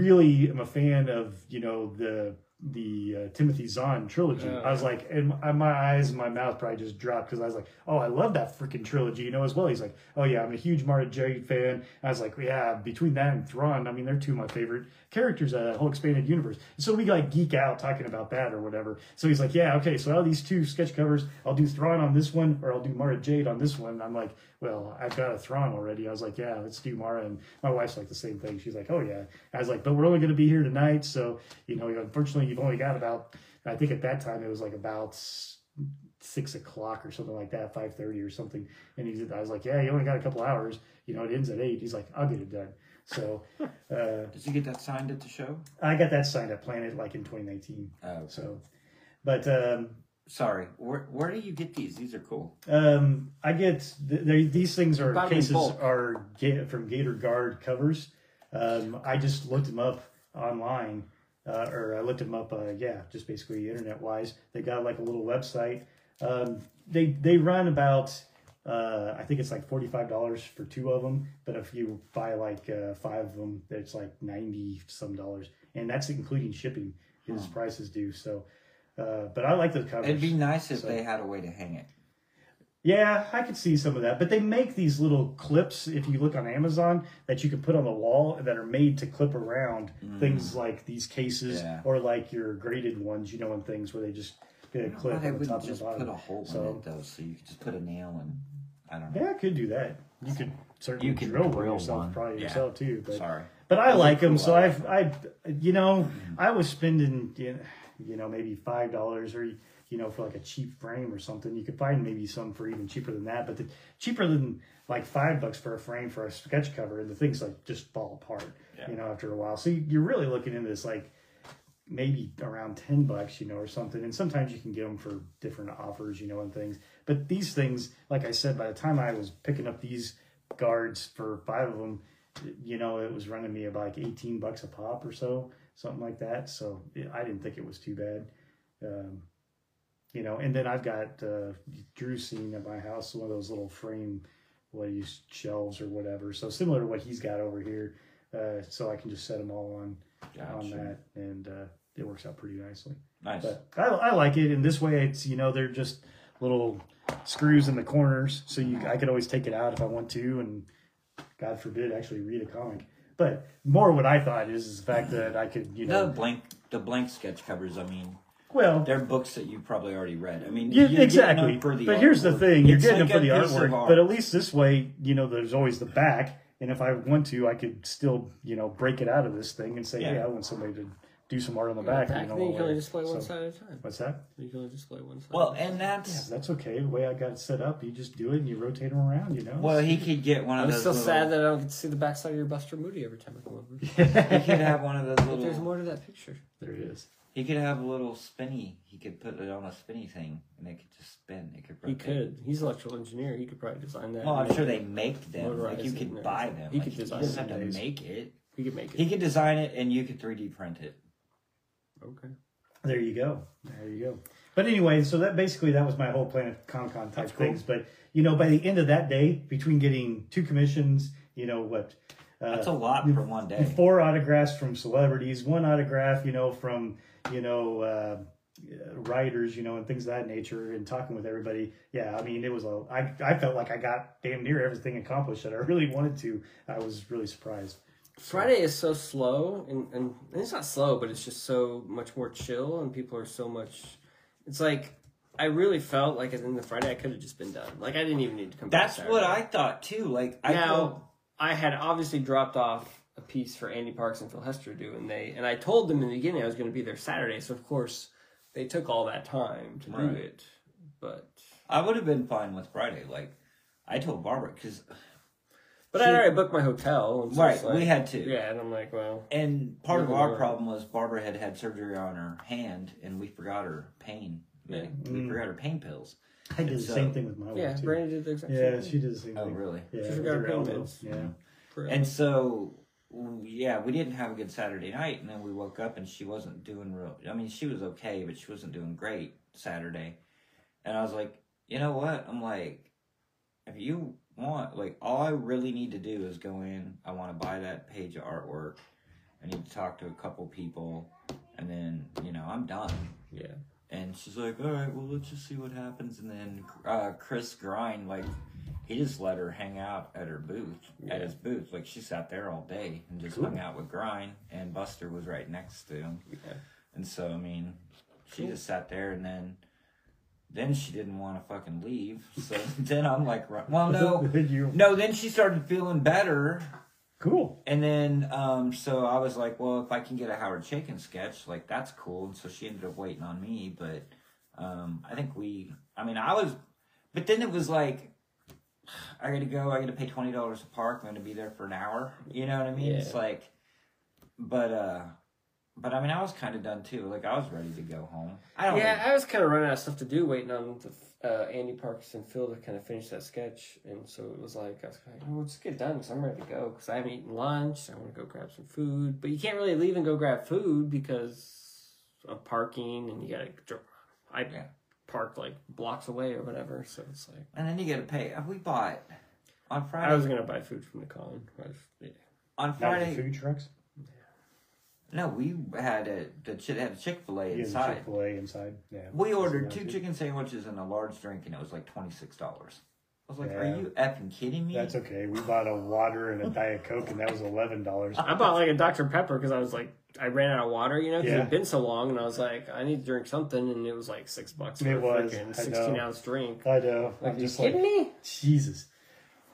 a fan of, you know, the Timothy Zahn trilogy. I was like, and my eyes and my mouth probably just dropped, because I was like, oh, I love that freaking trilogy, you know, as well. He's like, oh yeah, I'm a huge Marty J fan. And I was like, yeah, between that and Thrawn, I mean, they're two of my favorite characters of that whole expanded universe. And so we like geek out talking about that or whatever. So he's like, yeah, okay, so out of these two sketch covers, I'll do Thrawn on this one, or I'll do Mara Jade on this one. And I'm like, well, I've got a Thrawn already. I was like, yeah, let's do Mara. And my wife's like the same thing. She's like, oh yeah. I was like, but we're only going to be here tonight. So, you know, unfortunately you've only got about, I think at that time it was like about 6 o'clock or something like that, 5:30 or something. And I was like, yeah, you only got a couple hours. You know, it ends at 8. He's like, I'll get it done. So, did you get that signed at the show? I got that signed at Planet like in 2019. Oh, okay. So, but, sorry, where do you get these? These are cool. I get these things are cases are from Gator Guard covers. I just looked them up online, or I looked them up. Yeah, just basically internet wise. They got like a little website. They run about I think it's like $45 for 2 of them. But if you buy like 5 of them, it's like $90 some, and that's including shipping. His prices do so. But I like the covers. It'd be nice if they had a way to hang it. Yeah, I could see some of that. But they make these little clips, if you look on Amazon, that you can put on the wall that are made to clip around things like these cases or like your graded ones, you know, and things where they just get a clip on the top and the bottom. Put a hole in it, though, so you could just put a nail in. I don't know. Yeah, I could do that. You could certainly drill yourself, one. Probably yourself, too. But, but I like them, so you know, I was spending... you know, maybe $5 or, you know, for like a cheap frame or something. You could find maybe some for even cheaper than that, but cheaper than like $5 for a frame for a sketch cover, and the things like just fall apart, you know, after a while. So you're really looking into this like maybe around $10, you know, or something. And sometimes you can get them for different offers, you know, and things. But these things, like I said, by the time I was picking up these guards for 5 of them, you know, it was running me about like $18 a pop or so. Something like that. So I didn't think it was too bad. You know, and then I've got Drew's seen at my house, one of those little frame shelves or whatever. So similar to what he's got over here. So I can just set them all on that. And it works out pretty nicely. Nice. But I like it. And this way, it's, you know, they're just little screws in the corners. So I could always take it out if I want to. And God forbid, actually read a comic. But more what I thought is the fact that I could, you know... The blank sketch covers, I mean... Well... They're books that you probably already read. I mean... Exactly. But here's the thing. You're getting them for the artwork. But at least this way, you know, there's always the back. And if I want to, I could still, you know, break it out of this thing and say, hey, I want somebody to do some art on the back. And then you can only display one side at a time. What's that? You can only display one side. Well, and that's... Yeah, that's okay. The way I got it set up, you just do it and you rotate them around, you know? Well, he could get one of those... I'm still sad that I don't get to see the backside of your Buster Moody every time I come over. He could have one of those little... But there's more to that picture. There it is. He could have a little spinny... He could put it on a spinny thing and it could just spin. It could rotate. He could. He's an electrical engineer. He could probably design that. Well, I'm sure they make them. Like, you could buy them. He could design it. He doesn't have to make it. He could make it. He could design it and you could 3D print it. Okay. There you go. There you go. But anyway, so that basically that was my whole Planet Comic-Con type things. But you know, by the end of that day, between getting 2 commissions, you know what? That's a lot for one day. 4 autographs from celebrities, 1 autograph, you know, from writers, you know, and things of that nature, and talking with everybody. Yeah, I mean, it was a. I felt like I got damn near everything accomplished that I really wanted to. I was really surprised. Friday is so slow, and it's not slow, but it's just so much more chill, and people are so much. It's like, I really felt like at the end of Friday, I could have just been done. Like, I didn't even need to come back. That's what I thought, too. Like, I had obviously dropped off a piece for Andy Parks and Phil Hester to do, and I told them in the beginning I was going to be there Saturday, so of course, they took all that time to do it. But I would have been fine with Friday. Like, I told Barbara, because... But I already booked my hotel. And so we had to. Yeah, and I'm like, well... And part of our problem was Barbara had surgery on her hand, and we forgot her pain. Yeah. We forgot her pain pills. I did the same thing with my wife, too. Brandy did the exact same thing. Yeah, she did the same thing. Oh, really? Yeah, she forgot her pain pills. Yeah. And so, yeah, we didn't have a good Saturday night, and then we woke up, and she wasn't doing real... I mean, she was okay, but she wasn't doing great Saturday. And I was like, you know what? I'm like, if you... all I really need to do is go in. I want to buy that page of artwork. I need to talk to a couple people, and then I'm done. Yeah. And she's like, all right, well, let's just see what happens. And then Chris Grine, he just let her hang out at her booth, at his booth. Like, she sat there all day and just hung out with Grine, and Buster was right next to him. Yeah. And so she just sat there, and then she didn't want to fucking leave. So then I'm like, well, no, then she started feeling better. Cool. And then, so I was like, well, if I can get a Howard Chaykin sketch, like, that's cool. And so she ended up waiting on me. But I think but then it was like, I got to go. I got to pay $20 a park. I'm going to be there for an hour. You know what I mean? Yeah. It's like, but I mean, I was kind of done too. Like, I was ready to go home. I was kind of running out of stuff to do, waiting on the, Andy Parks and Phil to kind of finish that sketch. And so it was like, I was like, oh, let's get done because I'm ready to go. Because I haven't eaten lunch. So I want to go grab some food. But you can't really leave and go grab food because of parking, and you got to. I parked like blocks away or whatever. So it's like. And then you got to pay. We bought on Friday. I was going to buy food from the con. Yeah. On Friday. Food trucks? No, we had a Chick-fil-A inside. Chick-fil-A inside. Yeah. We ordered 2 chicken sandwiches and a large drink, and it was like $26. I was like, "Are you effing kidding me?" That's okay. We bought a water and a Diet Coke, and that was $11. I bought like a Dr. Pepper because I was like, I ran out of water, because it'd been so long, and I was like, I need to drink something, and it was like $6 for a freaking 16-ounce drink. I know. Like, are you kidding me? Jesus.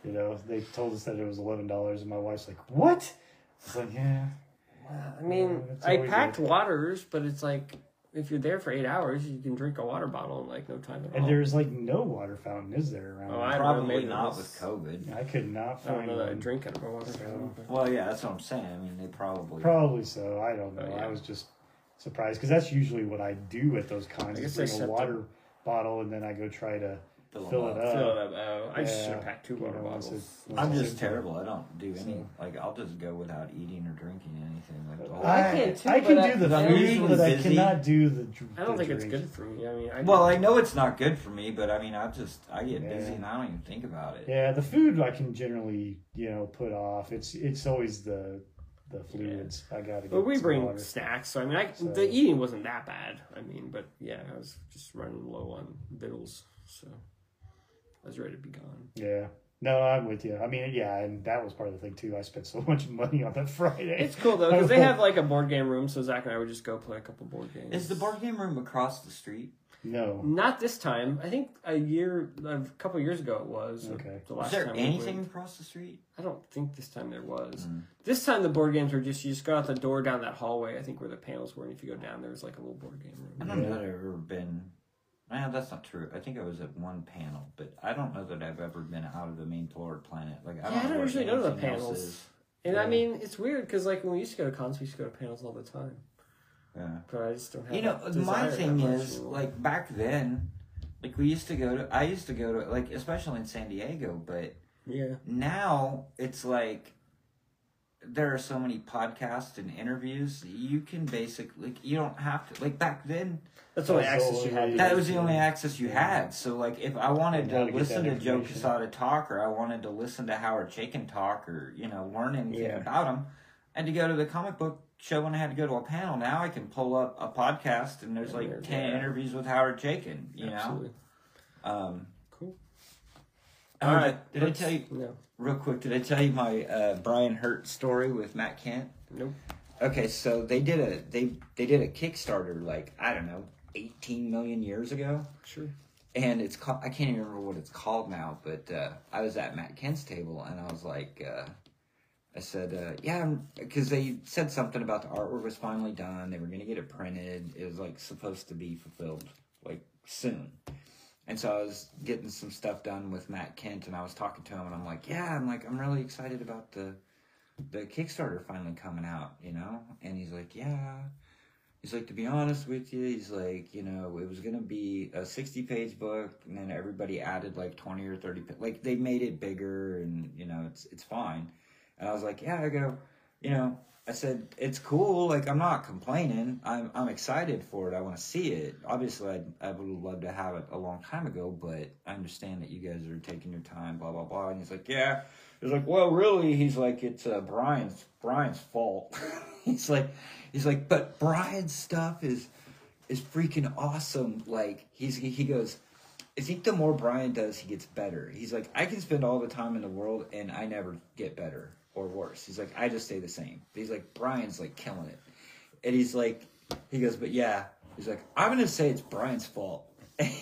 They told us that it was $11, and my wife's like, "What?" I was like, "Yeah." I mean, I packed waters, but it's like, if you're there for 8 hours, you can drink a water bottle in like no time at all. And there's like no water fountain, is there? Around probably not with COVID. I could not find a drink out of a water fountain. Well, yeah, that's what I'm saying. I mean, they probably so. I don't know. I was just surprised because that's usually what I do at those cons. I bring a water bottle and then I go try to fill it up. I just should have packed 2 water bottles. I'm just terrible. I don't do any. Like, I'll just go without eating or drinking anything. Like, I cannot do the drink. I don't think it's good for me. I mean, I know it's not good for me, but I mean, I get busy and I don't even think about it. Yeah, the food I can generally, put off. It's always the fluids I gotta get. But we bring snacks, so I mean, the eating wasn't that bad. I mean, but yeah, I was just running low on vittles, so. I was ready to be gone. Yeah. No, I'm with you. I mean, yeah, and that was part of the thing, too. I spent so much money on that Friday. It's cool, though, because they have, like, a board game room, so Zach and I would just go play a couple board games. Is the board game room across the street? No. Not this time. I think a couple years ago it was. Okay. Was there anything across the street? I don't think this time there was. Mm. This time the board games were you just go out the door down that hallway, I think, where the panels were, and if you go down, there was, like, a little board game room. I don't know that I've ever been... No, that's not true. I think I was at one panel, but I don't know that I've ever been out of the main floor of Planet. Like, I don't usually go to the panels. And I mean, it's weird because like when we used to go to cons, we used to go to panels all the time. Yeah, but I just don't have. My thing is like back then, like we used to go to. I used to go to like especially in San Diego, but yeah, now it's like there are so many podcasts and interviews. You can basically, like, you don't have to, like, back then. That's the only access you had. That was the only access you had. So, like, if I wanted to listen to Joe Quesada talk, or I wanted to listen to Howard Chaykin talk, or, you know, learn anything about him, I had to go to the comic book show and I had to go to a panel. Now I can pull up a podcast and there's, like, 10 interviews with Howard Chaykin, you know? Cool. All right. Did I tell you, real quick, did I tell you my Brian Hurtt story with Matt Kindt? Nope. Okay, so they did a they did a Kickstarter, like, I don't know, 18 million years ago. Sure. And it's called, I can't even remember what it's called now, but I was at Matt Kindt's table and I was like, I said, yeah, because they said something about the artwork was finally done. They were going to get it printed. It was, like, supposed to be fulfilled, like, soon. And so I was getting some stuff done with Matt Kindt, and I was talking to him, and I'm like, yeah, I'm like, I'm really excited about the Kickstarter finally coming out, you know? And he's like, yeah. He's like, to be honest with you, he's like, you know, it was going to be a 60-page book, and then everybody added, like, 20 or 30, like, they made it bigger, and, you know, it's fine. And I was like, yeah, I go, you know, I said, it's cool. Like, I'm not complaining. I'm excited for it. I want to see it. Obviously, I would have loved to have it a long time ago, but I understand that you guys are taking your time, blah, blah, blah. And he's like, yeah. He's like, well, really? He's like, it's Brian's fault. he's like, but Brian's stuff is freaking awesome. Like, he goes, I think the more Brian does, he gets better. He's like, I can spend all the time in the world, and I never get better or worse. He's like, I just stay the same. He's like, Brian's, like, killing it. And he's like, he goes, but yeah. He's like, I'm going to say it's Brian's fault.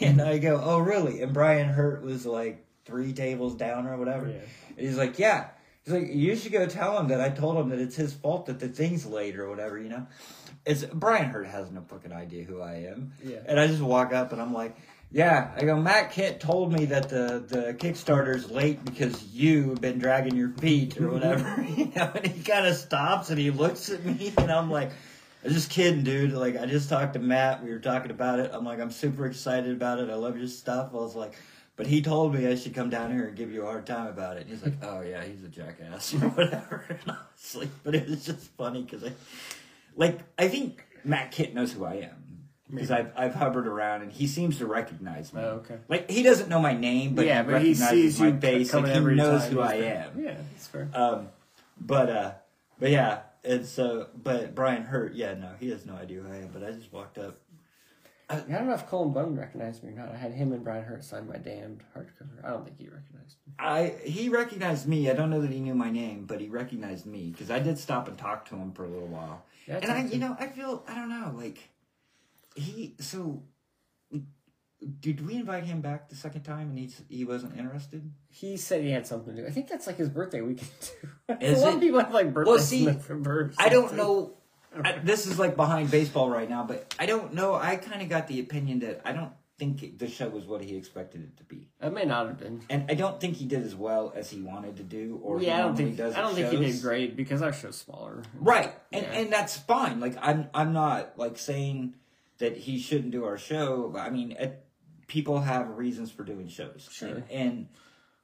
And I go, oh, really? And Brian Hurtt was, like, 3 tables down or whatever. Yeah. And he's like, yeah. He's like, you should go tell him that I told him that it's his fault that the thing's late or whatever, you know. It's Brian Hurtt has no fucking idea who I am. Yeah. And I just walk up, and I'm like, yeah, I go, Matt Kindt told me that the Kickstarter's late because you've been dragging your feet or whatever. You know, and he kind of stops and he looks at me, and I'm like, I'm just kidding, dude. Like, I just talked to Matt. We were talking about it. I'm like, I'm super excited about it. I love your stuff. I was like, but he told me I should come down here and give you a hard time about it. And he's like, oh, yeah, he's a jackass or whatever. And I was like, but it was just funny because I think Matt Kindt knows who I am. Because I've hovered around, and he seems to recognize me. Oh, okay. Like, he doesn't know my name, but he recognizes my face. Like, he knows who I am. Yeah, that's fair. But yeah, and so, but Brian Hurtt, yeah, no, he has no idea who I am, but I just walked up. I don't know if Colin Bone recognized me or not. I had him and Brian Hurtt sign my damned hardcover. I don't think he recognized me. He recognized me. I don't know that he knew my name, but he recognized me, because I did stop and talk to him for a little while. Yeah, and I, you know, I feel, I don't know, like... So, did we invite him back the second time and he wasn't interested? He said he had something to do. I think that's, like, his birthday weekend, too. A lot of people have, like, birthdays in November. I don't know. This is, like, behind baseball right now, but I don't know. I kind of got the opinion that I don't think the show was what he expected it to be. It may not have been. And I don't think he did as well as he wanted to do. I don't think he did great, because our show's smaller. Right. And that's fine. Like, I'm not, like, saying... that he shouldn't do our show. I mean, people have reasons for doing shows. Sure. And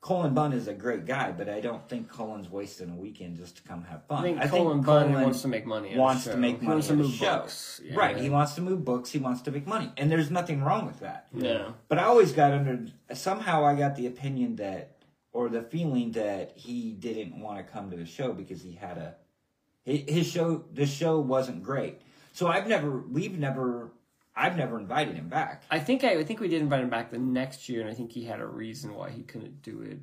Colin Bunn is a great guy, but I don't think Colin's wasting a weekend just to come have fun. I think Colin Bunn wants to make money. Wants to move books. Yeah. Right. He wants to move books. He wants to make money. And there's nothing wrong with that. Yeah. But I always got somehow I got the opinion that, or the feeling that he didn't want to come to the show because he had the show wasn't great. So I've never invited him back. I think we did invite him back the next year, and I think he had a reason why he couldn't do it.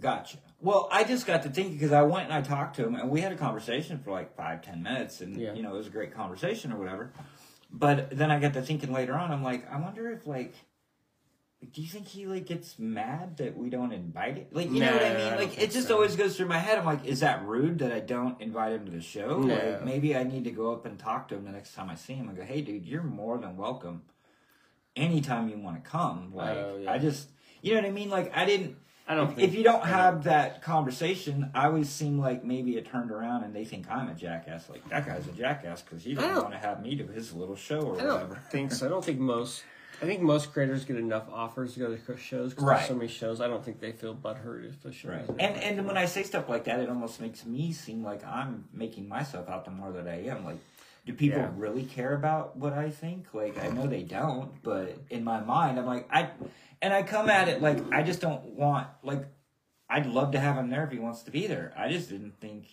Gotcha. Well, I just got to thinking because I went and I talked to him, and we had a conversation for like 5-10 minutes, and you know, it was a great conversation or whatever. But then I got to thinking later on, I'm like, I wonder if do you think he gets mad that we don't invite it? Like, you know what I mean? Like, it just always goes through my head. I'm like, is that rude that I don't invite him to the show? No. Like, maybe I need to go up and talk to him the next time I see him. I go, hey, dude, you're more than welcome anytime you want to come. Like, I just, you know what I mean? Like, if you don't have that conversation, I always seem like maybe it turned around and they think I'm a jackass. Like, that guy's a jackass because he doesn't want to have me do his little show or whatever. I don't think so. I don't think most I think most creators get enough offers to go to shows because there's so many shows. I don't think they feel butthurt if the show isn't. And when I say stuff like that, it almost makes me seem like I'm making myself out the more that I am. Like, do people really care about what I think? Like, I know they don't, but in my mind, I'm like, I come at it like, I just don't want, like, I'd love to have him there if he wants to be there. I just didn't think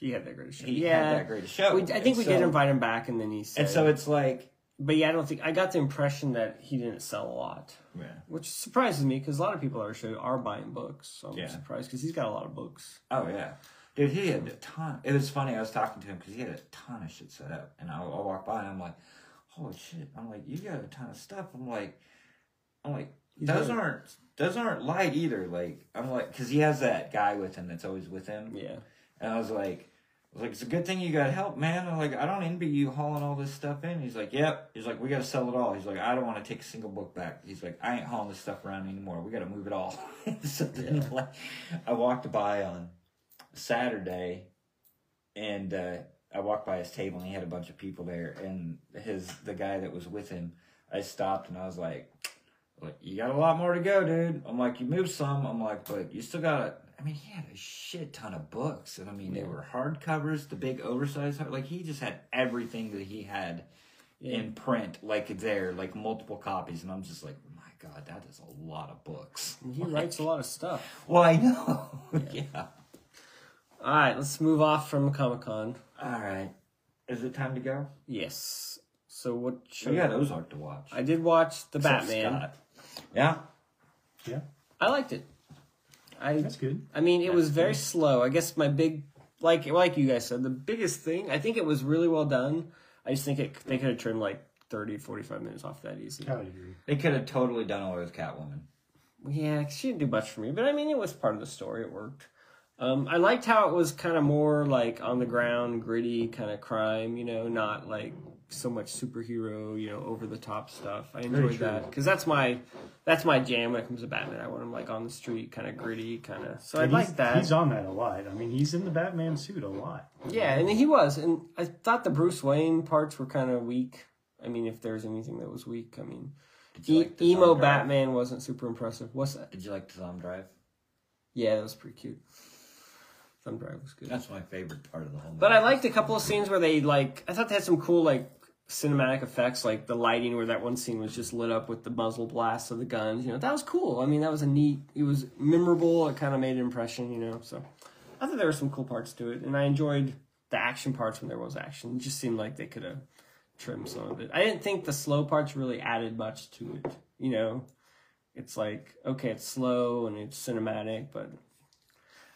he had that great a show. He had that great a show. I think we did invite him back, and then he said... And so it's like... But yeah, I got the impression that he didn't sell a lot. Yeah. Which surprises me, because a lot of people at our show are buying books. So I'm surprised, because he's got a lot of books. Oh, yeah. Dude, he had a ton. It was funny, I was talking to him, because he had a ton of shit set up. And I'll walk by, and I'm like, holy shit. I'm like, you got a ton of stuff. I'm like, those aren't light either. Like, I'm like, because he has that guy with him that's always with him. Yeah. And I was like, it's a good thing you got help, man. I'm like, I don't envy you hauling all this stuff in. He's like, yep. He's like, we got to sell it all. He's like, I don't want to take a single book back. He's like, I ain't hauling this stuff around anymore. We got to move it all. So then, like, I walked by on Saturday, and I walked by his table, and he had a bunch of people there. And the guy that was with him, I stopped, and I was like, you got a lot more to go, dude. I'm like, you moved some. I'm like, but you still got it. I mean, he had a shit ton of books, and I mean, they were hardcovers, the big oversized, like, he just had everything that he had in print, like, there, like, multiple copies, and I'm just like, oh my God, that is a lot of books. He writes a lot of stuff. Well, I know. Yeah. All right, let's move off from Comic-Con. All right. Is it time to go? Yes. So what show? We got Ozark to watch. I did watch The Batman. Scott. Yeah. Yeah. I liked it. That's good. I mean, it was very slow. I guess my big, like you guys said, the biggest thing, I think it was really well done. I just think they could have trimmed like 30, 45 minutes off that easy. I would agree. They could have totally done away with Catwoman. Yeah, she didn't do much for me, but I mean, it was part of the story. It worked. I liked how it was kind of more like on the ground, gritty kind of crime, you know, not like so much superhero, you know, over the top stuff. I enjoyed that because that's my jam when it comes to Batman. I want him like on the street, kind of gritty, kind of. So I like that. He's on that a lot. I mean, he's in the Batman suit a lot. Yeah, and he was. And I thought the Bruce Wayne parts were kind of weak. I mean, if there's anything that was weak, I mean, emo Batman wasn't super impressive. What's that? Did you like the Thumb Drive? Yeah, that was pretty cute. Thumb Drive was good. That's my favorite part of the whole movie. But I liked a couple of scenes where they like. I thought they had some cool like. Cinematic effects, like the lighting where that one scene was just lit up with the muzzle blasts of the guns. You know, that was cool. I mean, that was it was memorable. It kind of made an impression, you know. So I thought there were some cool parts to it. And I enjoyed the action parts when there was action. It just seemed like they could have trimmed some of it. I didn't think the slow parts really added much to it. You know, it's like, okay, it's slow and it's cinematic, but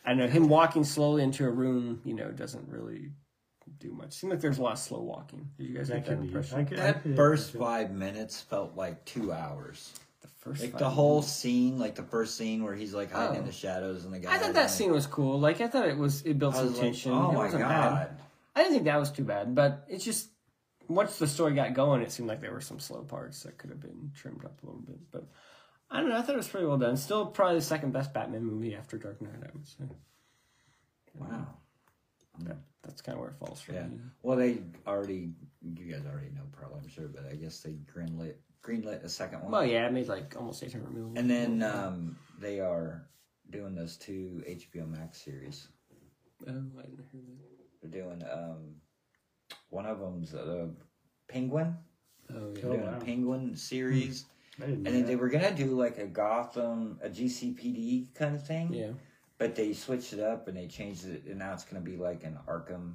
I know him walking slowly into a room, you know, doesn't really do much. It seemed like there's a lot of slow walking. Did you guys get that impression? That first 5 minutes felt like 2 hours. The first like the whole scene, like the first scene where he's like hiding in the shadows and the guy. I thought that scene was cool. Like I thought it built some tension. Like, oh my God! Bad. I didn't think that was too bad, but it's just once the story got going, it seemed like there were some slow parts that could have been trimmed up a little bit. But I don't know. I thought it was pretty well done. Still, probably the second best Batman movie after Dark Knight, I would say. Wow. That's kind of where it falls from. Yeah. Well, you guys already know probably, I'm sure, but I guess they greenlit a second one. Well, yeah, it made like almost 800 million. And then they are doing those two HBO Max series. Oh, I didn't hear that. They're doing one of them's Penguin. Oh, yeah. They're doing a Penguin series. And then they were gonna do like a Gotham, a GCPD kind of thing. Yeah. But they switched it up and they changed it, and now it's gonna be like an Arkham,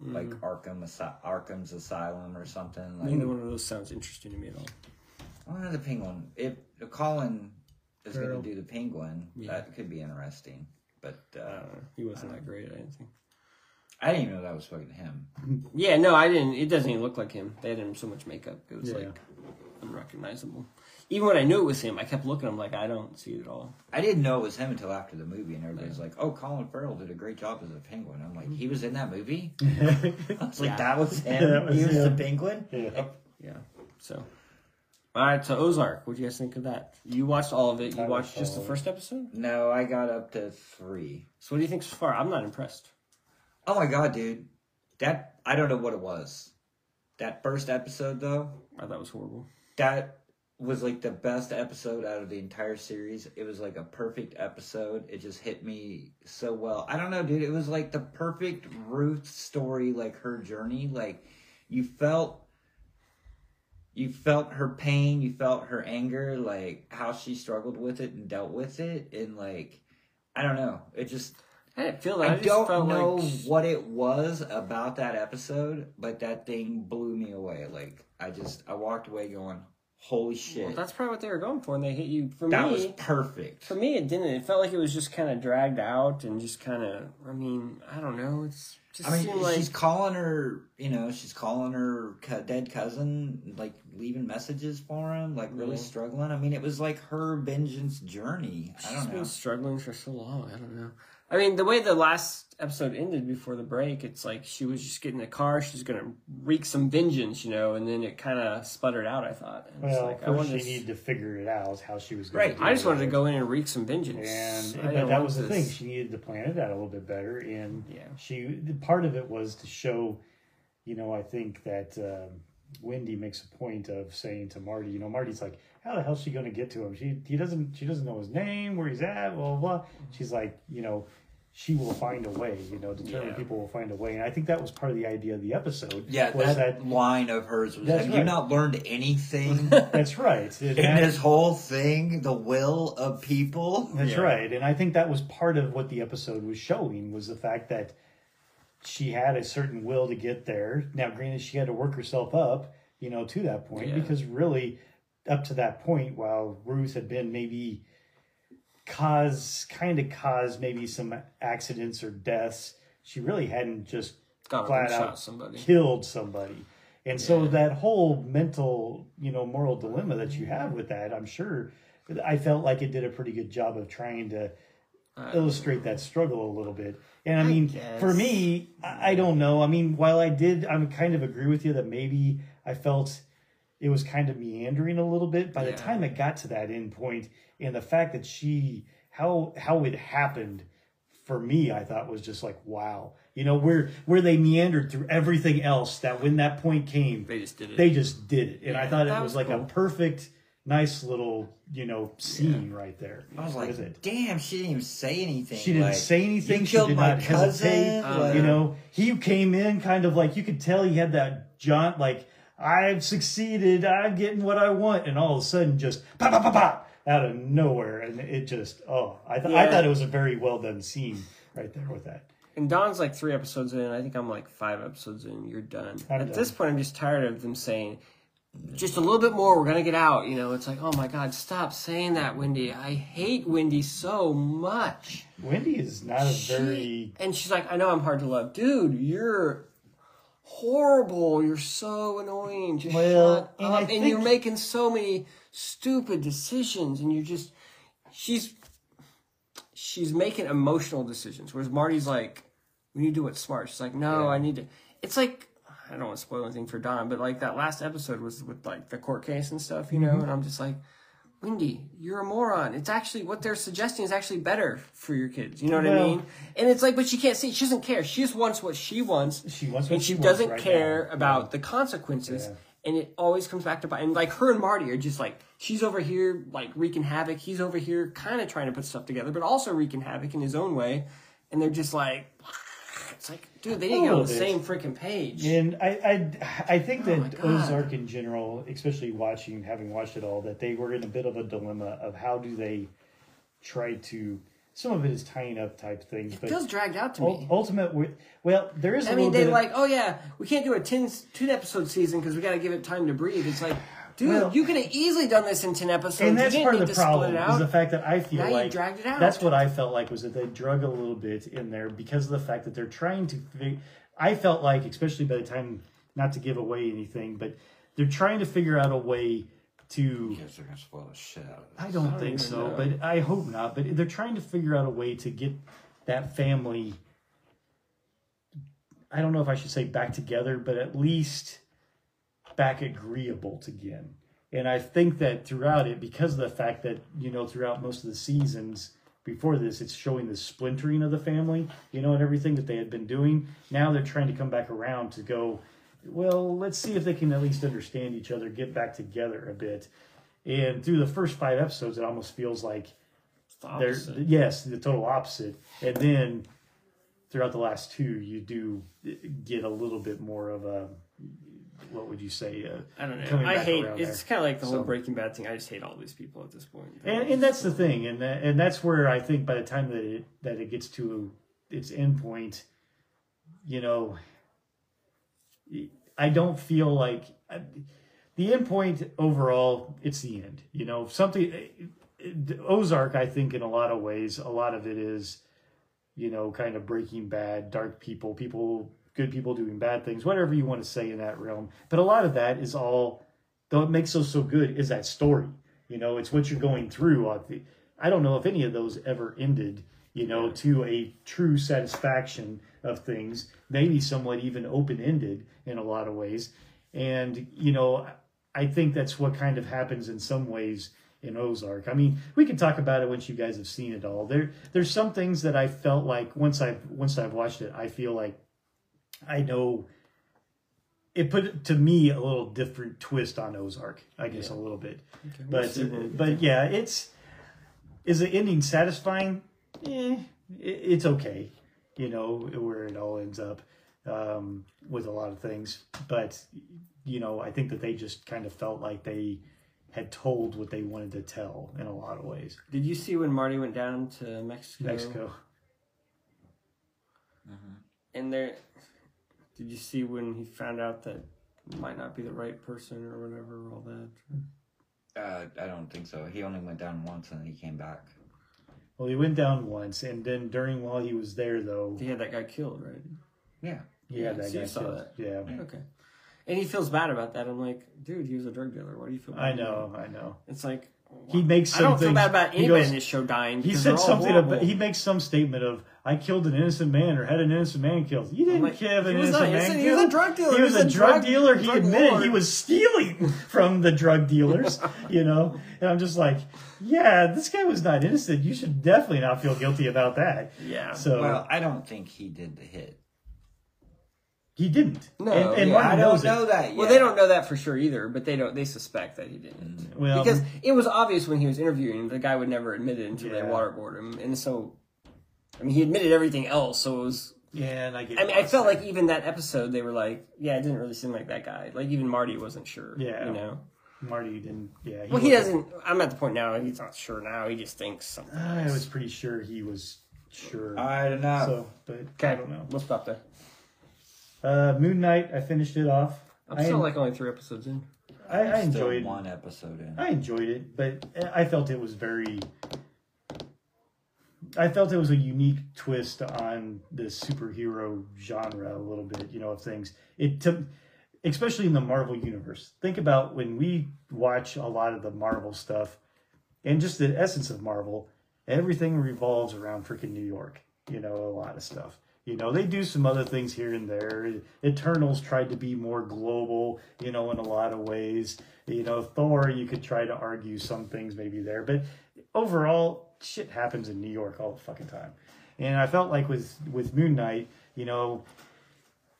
like Arkham's Asylum or something. Like, neither one of those sounds interesting to me at all. Oh, the Penguin. If Colin is gonna do the Penguin, that could be interesting. But he wasn't that great. I didn't even know that was fucking him. Yeah, no, I didn't. It doesn't even look like him. They had him so much makeup. It was like unrecognizable. Even when I knew it was him, I kept looking. I'm like, I don't see it at all. I didn't know it was him until after the movie, and everybody's like, "Oh, Colin Farrell did a great job as a Penguin." I'm like, he was in that movie. I was like, that was him. He was the Penguin. Yeah. So, all right. So Ozark. What do you guys think of that? You watched all of it. You watched just the first episode? No, I got up to 3. So what do you think so far? I'm not impressed. Oh my God, dude! I don't know what it was. That first episode though, I thought was horrible. That. was like the best episode out of the entire series. It was like a perfect episode. It just hit me so well. I don't know, dude. It was like the perfect Ruth story, like her journey. Like you felt her pain, you felt her anger, like how she struggled with it and dealt with it. And like, I don't know. It just, I didn't feel that. I don't know what it was about that episode, but that thing blew me away. Like I walked away going, holy shit. Well, that's probably what they were going for, and they hit you. For me, that was perfect. For me, it didn't. It felt like it was just kind of dragged out and just kind of, I mean, I don't know. It's just, I mean, like, she's calling her dead cousin, like, leaving messages for him, like, really struggling. I mean, it was like her vengeance journey. I don't know. She's been struggling for so long. I don't know. I mean, the way the last episode ended before the break, it's like she was just getting in the car. She's going to wreak some vengeance, you know, and then it kind of sputtered out, I thought. And well, like, she needed to figure it out, how she was going to do it. Right. I just wanted to go in and wreak some vengeance. But that was the thing. She needed to plan it out a little bit better. And part of it was to show, you know, I think that Wendy makes a point of saying to Marty, you know, Marty's like, how the hell is she going to get to him? She doesn't know his name, where he's at, blah, blah, blah. She's like, you know, she will find a way, you know, determined people will find a way. And I think that was part of the idea of the episode. Yeah, was that line of hers was, have you not learned anything? That's right. In this whole thing, the will of people. That's right. And I think that was part of what the episode was showing, was the fact that she had a certain will to get there. Now, granted, she had to work herself up, you know, to that point, because really up to that point, while Ruth had been maybe caused maybe some accidents or deaths, she really hadn't just flat out killed somebody. And so that whole mental, you know, moral dilemma that you have with that, I'm sure, I felt like it did a pretty good job of trying to illustrate that struggle a little bit. And I mean, for me, I don't know. I mean, while I kind of agree with you that maybe I felt it was kind of meandering a little bit. By the time it got to that end point, and the fact that how it happened, for me, I thought was just like, wow. You know, where they meandered through everything else, that when that point came, they just did it. And I thought it was like cool. A perfect, nice little, you know, scene right there. I was like, damn, she didn't even say anything. She didn't say anything. She did not hesitate. You know, he came in kind of like, you could tell he had that jaunt, like, I've succeeded, I'm getting what I want, and all of a sudden just pop, pop, pop, pop, out of nowhere. And it just, I thought it was a very well done scene right there with that. And Don's like 3 episodes in, I think I'm like 5 episodes in, you're done. At this point, I'm just tired of them saying, just a little bit more, we're going to get out. You know, it's like, oh my God, stop saying that, Wendy. I hate Wendy so much. Wendy is not And she's like, I know I'm hard to love. Dude, you're horrible, you're so annoying, just shut up, and you're making so many stupid decisions, and you're just, she's making emotional decisions, whereas Marty's like, we need to do what's smart. She's like, no, I need to, it's like, I don't want to spoil anything for Don, but like that last episode was with like the court case and stuff, you know, and I'm just like, Wendy, you're a moron. It's actually, what they're suggesting is actually better for your kids. You know what I mean? And it's like, but she can't see. She doesn't care. She just wants what she wants. She doesn't care about the consequences. Yeah. And it always comes back to, and like her and Marty are just like, she's over here like wreaking havoc. He's over here kind of trying to put stuff together, but also wreaking havoc in his own way. And they're just like, it's like, dude, they didn't get on the same freaking page. And I think that Ozark in general, especially having watched it all, that they were in a bit of a dilemma of how do they try to. Some of it is tying up type things. It feels dragged out to me. Ultimately, well, there is. We can't do a 2 episode season because we got to give it time to breathe. It's like, dude, you could have easily done this in 10 episodes. And that's part of the problem is the fact that I feel like you dragged it out. That's what I felt like was that they drug a little bit in there because of the fact that they're trying to. I felt like, especially by the time, not to give away anything, but they're trying to figure out a way to. Because they're gonna spoil the shit out of this. I don't think so, but I hope not. But they're trying to figure out a way to get that family. I don't know if I should say back together, but at least back agreeable again. And I think that throughout it, because of the fact that, you know, throughout most of the seasons before this, it's showing the splintering of the family, you know, and everything that they had been doing. Now they're trying to come back around to go, well, let's see if they can at least understand each other, get back together a bit. And through the first 5 episodes, it almost feels like they're the total opposite. And then throughout the last 2, you do get a little bit more of a, what would you say? I don't know. I hate, it's kind of like the whole Breaking Bad thing. I just hate all these people at this point. And that's the thing. And that's where I think by the time that it gets to its end point, you know, I don't feel like the end point overall, it's the end, you know, something Ozark, I think in a lot of ways, a lot of it is, you know, kind of Breaking Bad, dark people, good people doing bad things, whatever you want to say in that realm. But a lot of that is all, though it makes us so good, is that story. You know, it's what you're going through. I don't know if any of those ever ended, you know, to a true satisfaction of things, maybe somewhat even open-ended in a lot of ways. And, you know, I think that's what kind of happens in some ways in Ozark. I mean, we can talk about it once you guys have seen it all. There's some things that I felt like once I've watched it, I feel like I know it put, to me, a little different twist on Ozark, I guess, a little bit. Okay, but yeah, is the ending satisfying? It's okay, you know, where it all ends up with a lot of things. But, you know, I think that they just kind of felt like they had told what they wanted to tell in a lot of ways. Did you see when Marty went down to Mexico? And there, did you see when he found out that it might not be the right person or whatever, all that? I don't think so. He only went down once and he came back. Well, he went down once, and then while he was there, though, he had that guy killed, right? Yeah. Yeah, that guy killed. Yeah. Okay. And he feels bad about that. I'm like, dude, he was a drug dealer. Why do you feel bad? I know. It's like, he makes something. I don't feel bad about anybody in this show dying. He said something about, he makes some statement of, I killed an innocent man or had an innocent man killed. You didn't kill an innocent man. He was a drug dealer. He was a drug dealer. He admitted he was stealing from the drug dealers, you know? And I'm just like, yeah, this guy was not innocent. You should definitely not feel guilty about that. Yeah. So, well, I don't think he did the hit. He didn't. No, and I don't know that yet. Well, they don't know that for sure either, but they suspect that he didn't. Well, because it was obvious when he was interviewing, the guy would never admit it until they waterboarded him. And so, I mean, he admitted everything else, so it was... Yeah, and I get it. I mean, I felt like even that episode, they were like, yeah, it didn't really seem like that guy. Like, even Marty wasn't sure, you know? Marty didn't, well, he doesn't... I'm at the point now, he's not sure now. He just thinks something else. I was pretty sure he was sure. I don't know. So, I don't know. We'll stop there. Moon Knight, I finished it off. I'm still like only 3 episodes in. I enjoyed one episode in. I enjoyed it, but I felt it was very. I felt it was a unique twist on the superhero genre a little bit, you know, of things. It took, especially in the Marvel universe. Think about when we watch a lot of the Marvel stuff, and just the essence of Marvel. Everything revolves around freaking New York. You know, a lot of stuff. You know, they do some other things here and there. Eternals tried to be more global, you know, in a lot of ways. You know, Thor, you could try to argue some things maybe there. But overall, shit happens in New York all the fucking time. And I felt like with Moon Knight, you know,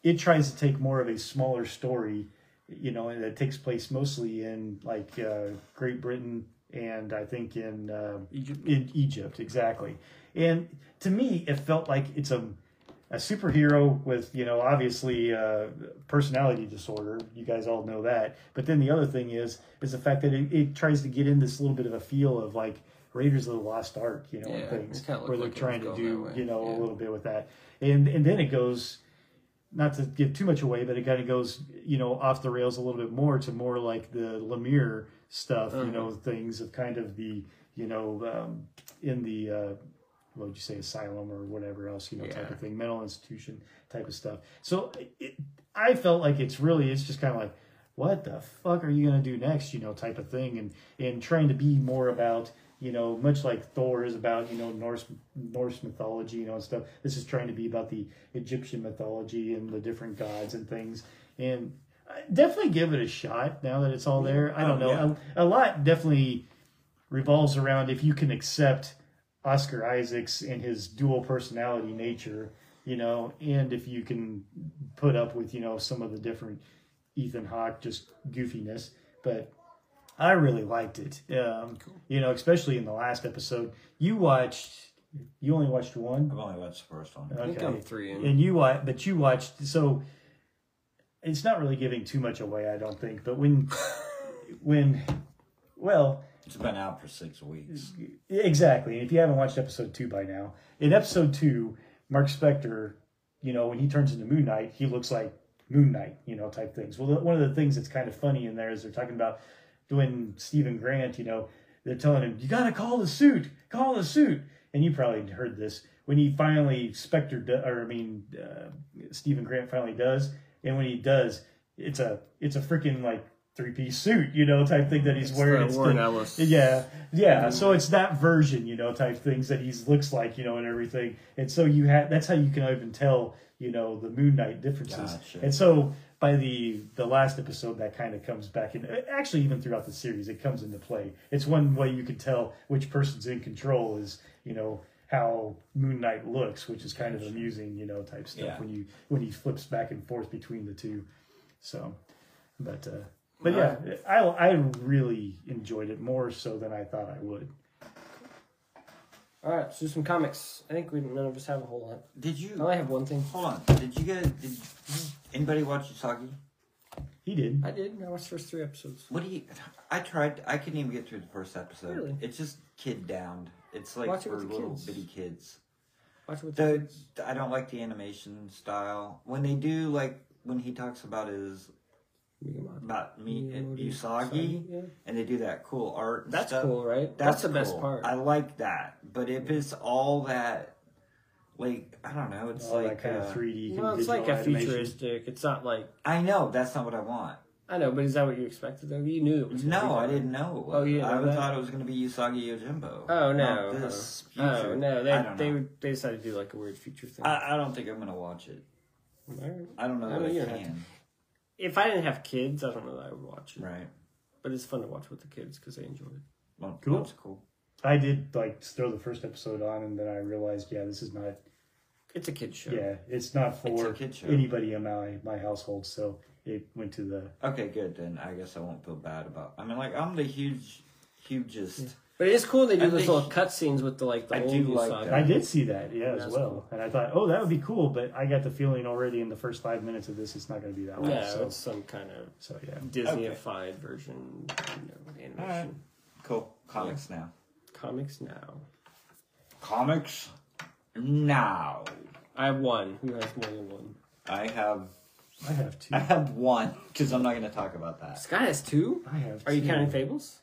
it tries to take more of a smaller story, you know, and that takes place mostly in, like, Great Britain and I think in Egypt. In Egypt, exactly. And to me, it felt like it's a superhero with, you know, obviously personality disorder. You guys all know that. But then the other thing is the fact that it tries to get in this little bit of a feel of like Raiders of the Lost Ark, you know, and things where they're trying to do, you know, a little bit with that. And then it goes, not to give too much away, but it kind of goes, you know, off the rails a little bit more to more like the Lemire stuff, you know, things of kind of the, you know, in the... what would you say, asylum or whatever else, you know, type of thing, mental institution type of stuff. So I felt like it's just kind of like, what the fuck are you going to do next, you know, type of thing. And trying to be more about, you know, much like Thor is about, you know, Norse mythology, you know, and stuff. This is trying to be about the Egyptian mythology and the different gods and things. And I definitely give it a shot now that it's all there. I don't know. Yeah. A lot definitely revolves around if you can accept Oscar Isaacs and his dual personality nature, you know, and if you can put up with, you know, some of the different Ethan Hawke just goofiness. But I really liked it. Cool. You know, especially in the last episode. You only watched one? I've only watched the first one. Okay. I think I'm 3 in. And you watched, so it's not really giving too much away, I don't think. But well, it's been out for 6 weeks. Exactly. If you haven't watched episode 2 by now, in episode 2, Mark Spector, you know, when he turns into Moon Knight, he looks like Moon Knight, you know, type things. Well, one of the things that's kind of funny in there is they're talking about doing Stephen Grant, you know, they're telling him, you got to call the suit, call the suit. And you probably heard this. When he finally, Stephen Grant finally does, and when he does, it's a freaking, like, 3-piece suit, you know, type thing that he's wearing. It's Warren Ellis. Yeah, yeah. So it's that version, you know, type things that he looks like, you know, and everything. And so you have, that's how you can even tell, you know, the Moon Knight differences. Gotcha. And so by the last episode, that kind of comes back in. Actually, even throughout the series, it comes into play. It's one way you can tell which person's in control is, you know, how Moon Knight looks, which is kind of amusing, you know, type stuff when he flips back and forth between the two. So, but yeah, I really enjoyed it more so than I thought I would. All right, let's do some comics. I think none of us have a whole lot. Did you? I only have one thing. Hold on. Did anybody watch Usagi? He did. I did. I watched the first 3 episodes. I tried. I couldn't even get through the first episode. Really? It's just kid downed. It's like watch for little kids. Bitty kids. Watch it with the kids. I don't like the animation style. When they do, like, when he talks about his... about me and Usagi, and they do that cool art. That's stuff. Cool, right? That's the cool. Best part. I like that. But if it's all that, like, I don't know, it's all like that kind of 3D. Well, it's like a futuristic. It's not like. I know that's not what I want. I know, but is that what you expected though? You knew it was. No, I didn't know. Oh yeah, I thought it was going to be Usagi Yojimbo. Oh no, this future. Oh no, they decided to do like a weird future thing. I don't think I'm going to watch it. Right. I don't know that I can. If I didn't have kids, I don't know that I would watch it. Right. But it's fun to watch with the kids because they enjoy it. Well, cool. That's cool. I did, like, throw the first episode on, and then I realized, yeah, this is not... It's a kid's show. Yeah, it's not for anybody in my household, so it went to the... Okay, good, then. I guess I won't feel bad about... I mean, like, I'm the hugest... Yeah. But it is cool they do those little cutscenes with the old Usagi. I did see that, yeah, as well. And I thought, oh, that would be cool, but I got the feeling already in the first 5 minutes of this, it's not going to be that long. Yeah, so it's some kind of Disney-ified version, animation. Right. Cool. Comics now. I have one. Who has more than one? I have 2. I have one, because I'm not going to talk about that. Scott has 2? I have 2. Are you counting Fables?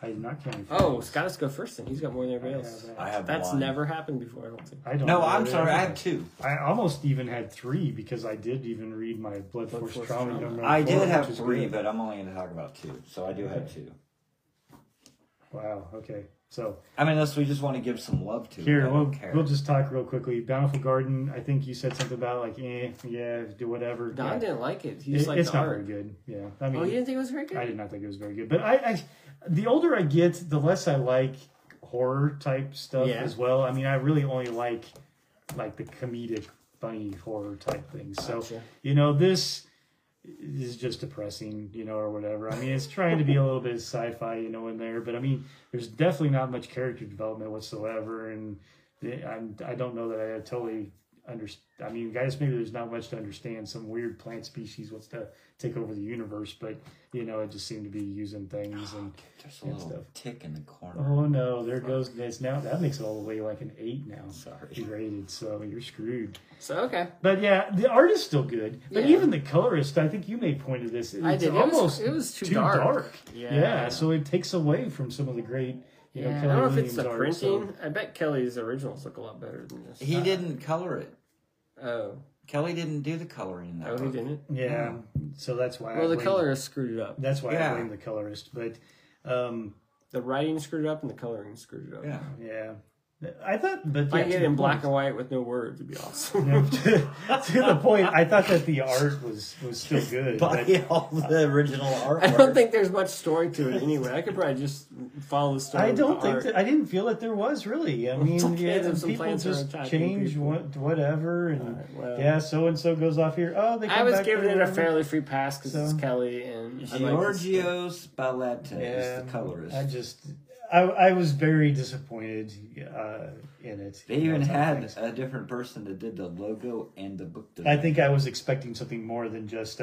I'm not counting. Oh, Scott has to go first then. He's got more than everybody else. I have That's one. Never happened before, I don't think. No, I'm sorry. I had 2. I almost even had 3 because I did even read my Blood Force Trauma. I did have 3, but I'm only going to talk about 2. So I do have 2. Wow, okay. So I mean, unless we just want to give some love to here, we'll just talk real quickly. Bountiful Garden, I think you said something about do whatever. Don didn't like it. He just liked the art. It's not very good. Yeah, I mean, you didn't think it was very good. I did not think it was very good. But I the older I get, the less I like horror type stuff as well. I mean, I really only like the comedic, funny horror type things. So you know, this is just depressing, you know, or whatever. I mean, it's trying to be a little bit sci-fi, you know, in there, but I mean, there's definitely not much character development whatsoever, and I don't know that I totally understand. I mean, guys, maybe there's not much to understand. Some weird plant species wants to take over the universe, but you know, it just seemed to be using things and stuff. Tick in the corner. Oh no, there goes. It's now that makes it all the way like an 8 now. Sorry, rated. So you're screwed. So okay, but yeah, the art is still good. But even the colorist, I think you made point of this. I did. Almost, it was too dark. Yeah. So it takes away from some of the great. You know, I don't know if it's the printing. I bet Kelly's originals look a lot better than this. He didn't color it. Oh. Kelley didn't do the coloring that he didn't? Yeah. So that's why the colorist screwed it up. That's why I blame the colorist. But the writing screwed it up and the coloring screwed it up. Yeah. I thought the in black and white with no words would be awesome. No, to the point, I thought that the art was still good. But all the original artwork. I don't think there's much story to it anyway. I could probably just follow the story. I don't think that, I didn't feel that there was really. I mean, people just change whatever, and so and so goes off here. Oh, they come I was back giving it a fairly free pass because it's Kelly and Giorgio Spalletta is the colorist. I was very disappointed in it. They even had a different person that did the logo and the book design. I think I was expecting something more than just,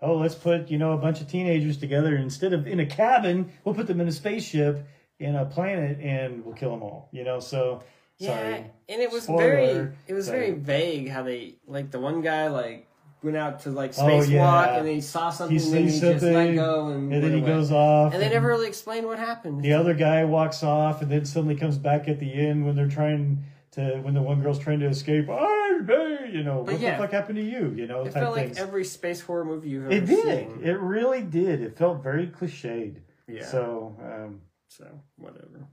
let's put, a bunch of teenagers together. Instead of in a cabin, we'll put them in a spaceship in a planet and we'll kill them all, so... Yeah, sorry. And it was very vague how they, the one guy, went out to spacewalk and he saw something and he just let go and then he goes off and they never really explained what happened. The other guy walks off and then suddenly comes back at the end when they're trying to the one girl's trying to escape. What the fuck happened to you? It felt like every space horror movie you've ever seen. It did. It really did. It felt very cliched. Yeah. So whatever.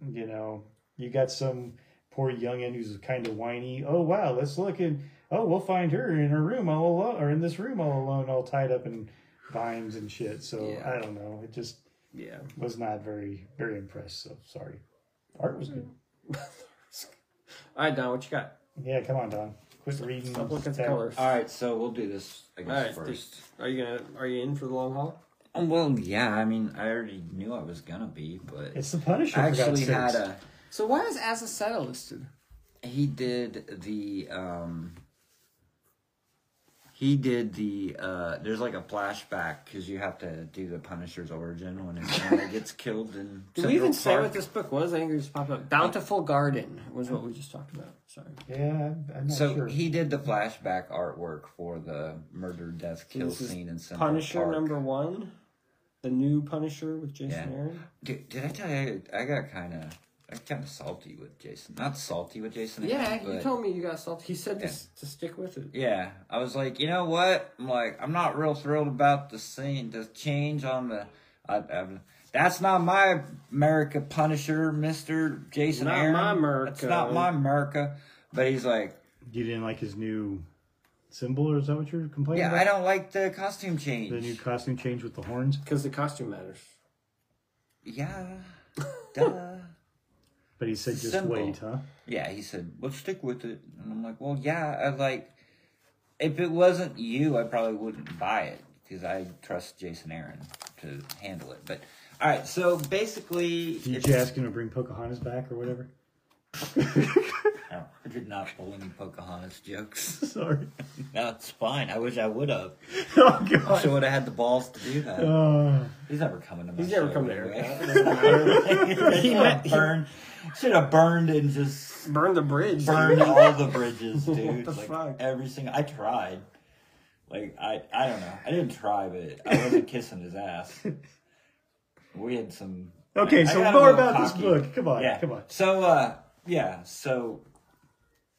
You got some poor youngin who's kind of whiny. Oh wow, let's look and. Oh, we'll find her in her room all alone, or in this room all alone, all tied up in vines and shit. So I don't know. It just was not very, very impressed. So sorry. Art was good. All right, Don, what you got? Yeah, come on, Don. Quit reading. Stop looking at the colors. All right, so we'll do this. I guess first. Are you in for the long haul? Well, yeah. I mean, I already knew I was gonna be, but it's the Punisher. I actually had a. So why is Azaceta listed? He did the. He did the, there's a flashback because you have to do the Punisher's origin when it gets killed in Central Park. Did we even say what this book was? I think it just popped up. Bountiful Garden was what we just talked about. Sorry. Yeah, I'm not sure. So he did the flashback artwork for the murder, death, kill scene in Central Park. Punisher number 1? The new Punisher with Jason Aaron? Dude, did I tell you, I got kind of salty with Jason. Not salty with Jason. Yeah, you told me you got salty. He said to stick with it. Yeah. I was like, you know what? I'm not real thrilled about the scene, the change on the... that's not my America Punisher, Mr. Jason Aaron. Not my America. That's not my America. But he's like... You didn't like his new symbol, or is that what you're complaining about? Yeah, I don't like the costume change. The new costume change with the horns? Because the costume matters. Yeah. Duh. But he said, just wait, huh? Yeah, he said, well, stick with it. And I'm like, well, yeah, if it wasn't you, I probably wouldn't buy it because I trust Jason Aaron to handle it. But, all right, so basically... Did you ask him to bring Pocahontas back or whatever? No, I did not pull any Pocahontas jokes. Sorry. No, it's fine. I wish I would have. Oh, God. I would have had the balls to do that. He's never coming to my show. He's never coming to Erica. Should have burned and just... Burned the bridge. Burned all the bridges, dude. What the fuck? Every single... I tried. I don't know. I didn't try, but I wasn't kissing his ass. We had some... Okay, so more about this book. Come on, come on. So, so...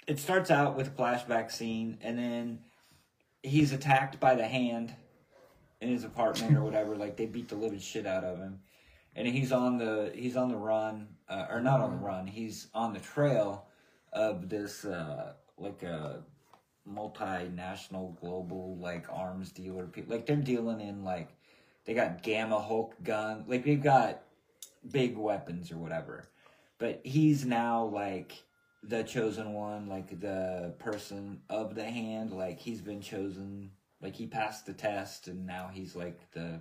It starts out with a flashback scene, and then he's attacked by the hand in his apartment or whatever. They beat the living shit out of him, and he's on the run, or not on the run. He's on the trail of this a multinational, global arms dealer. People they're dealing in they got Gamma Hulk guns, they've got big weapons or whatever. But he's now the chosen one, the person of the hand, he's been chosen, he passed the test, and now he's the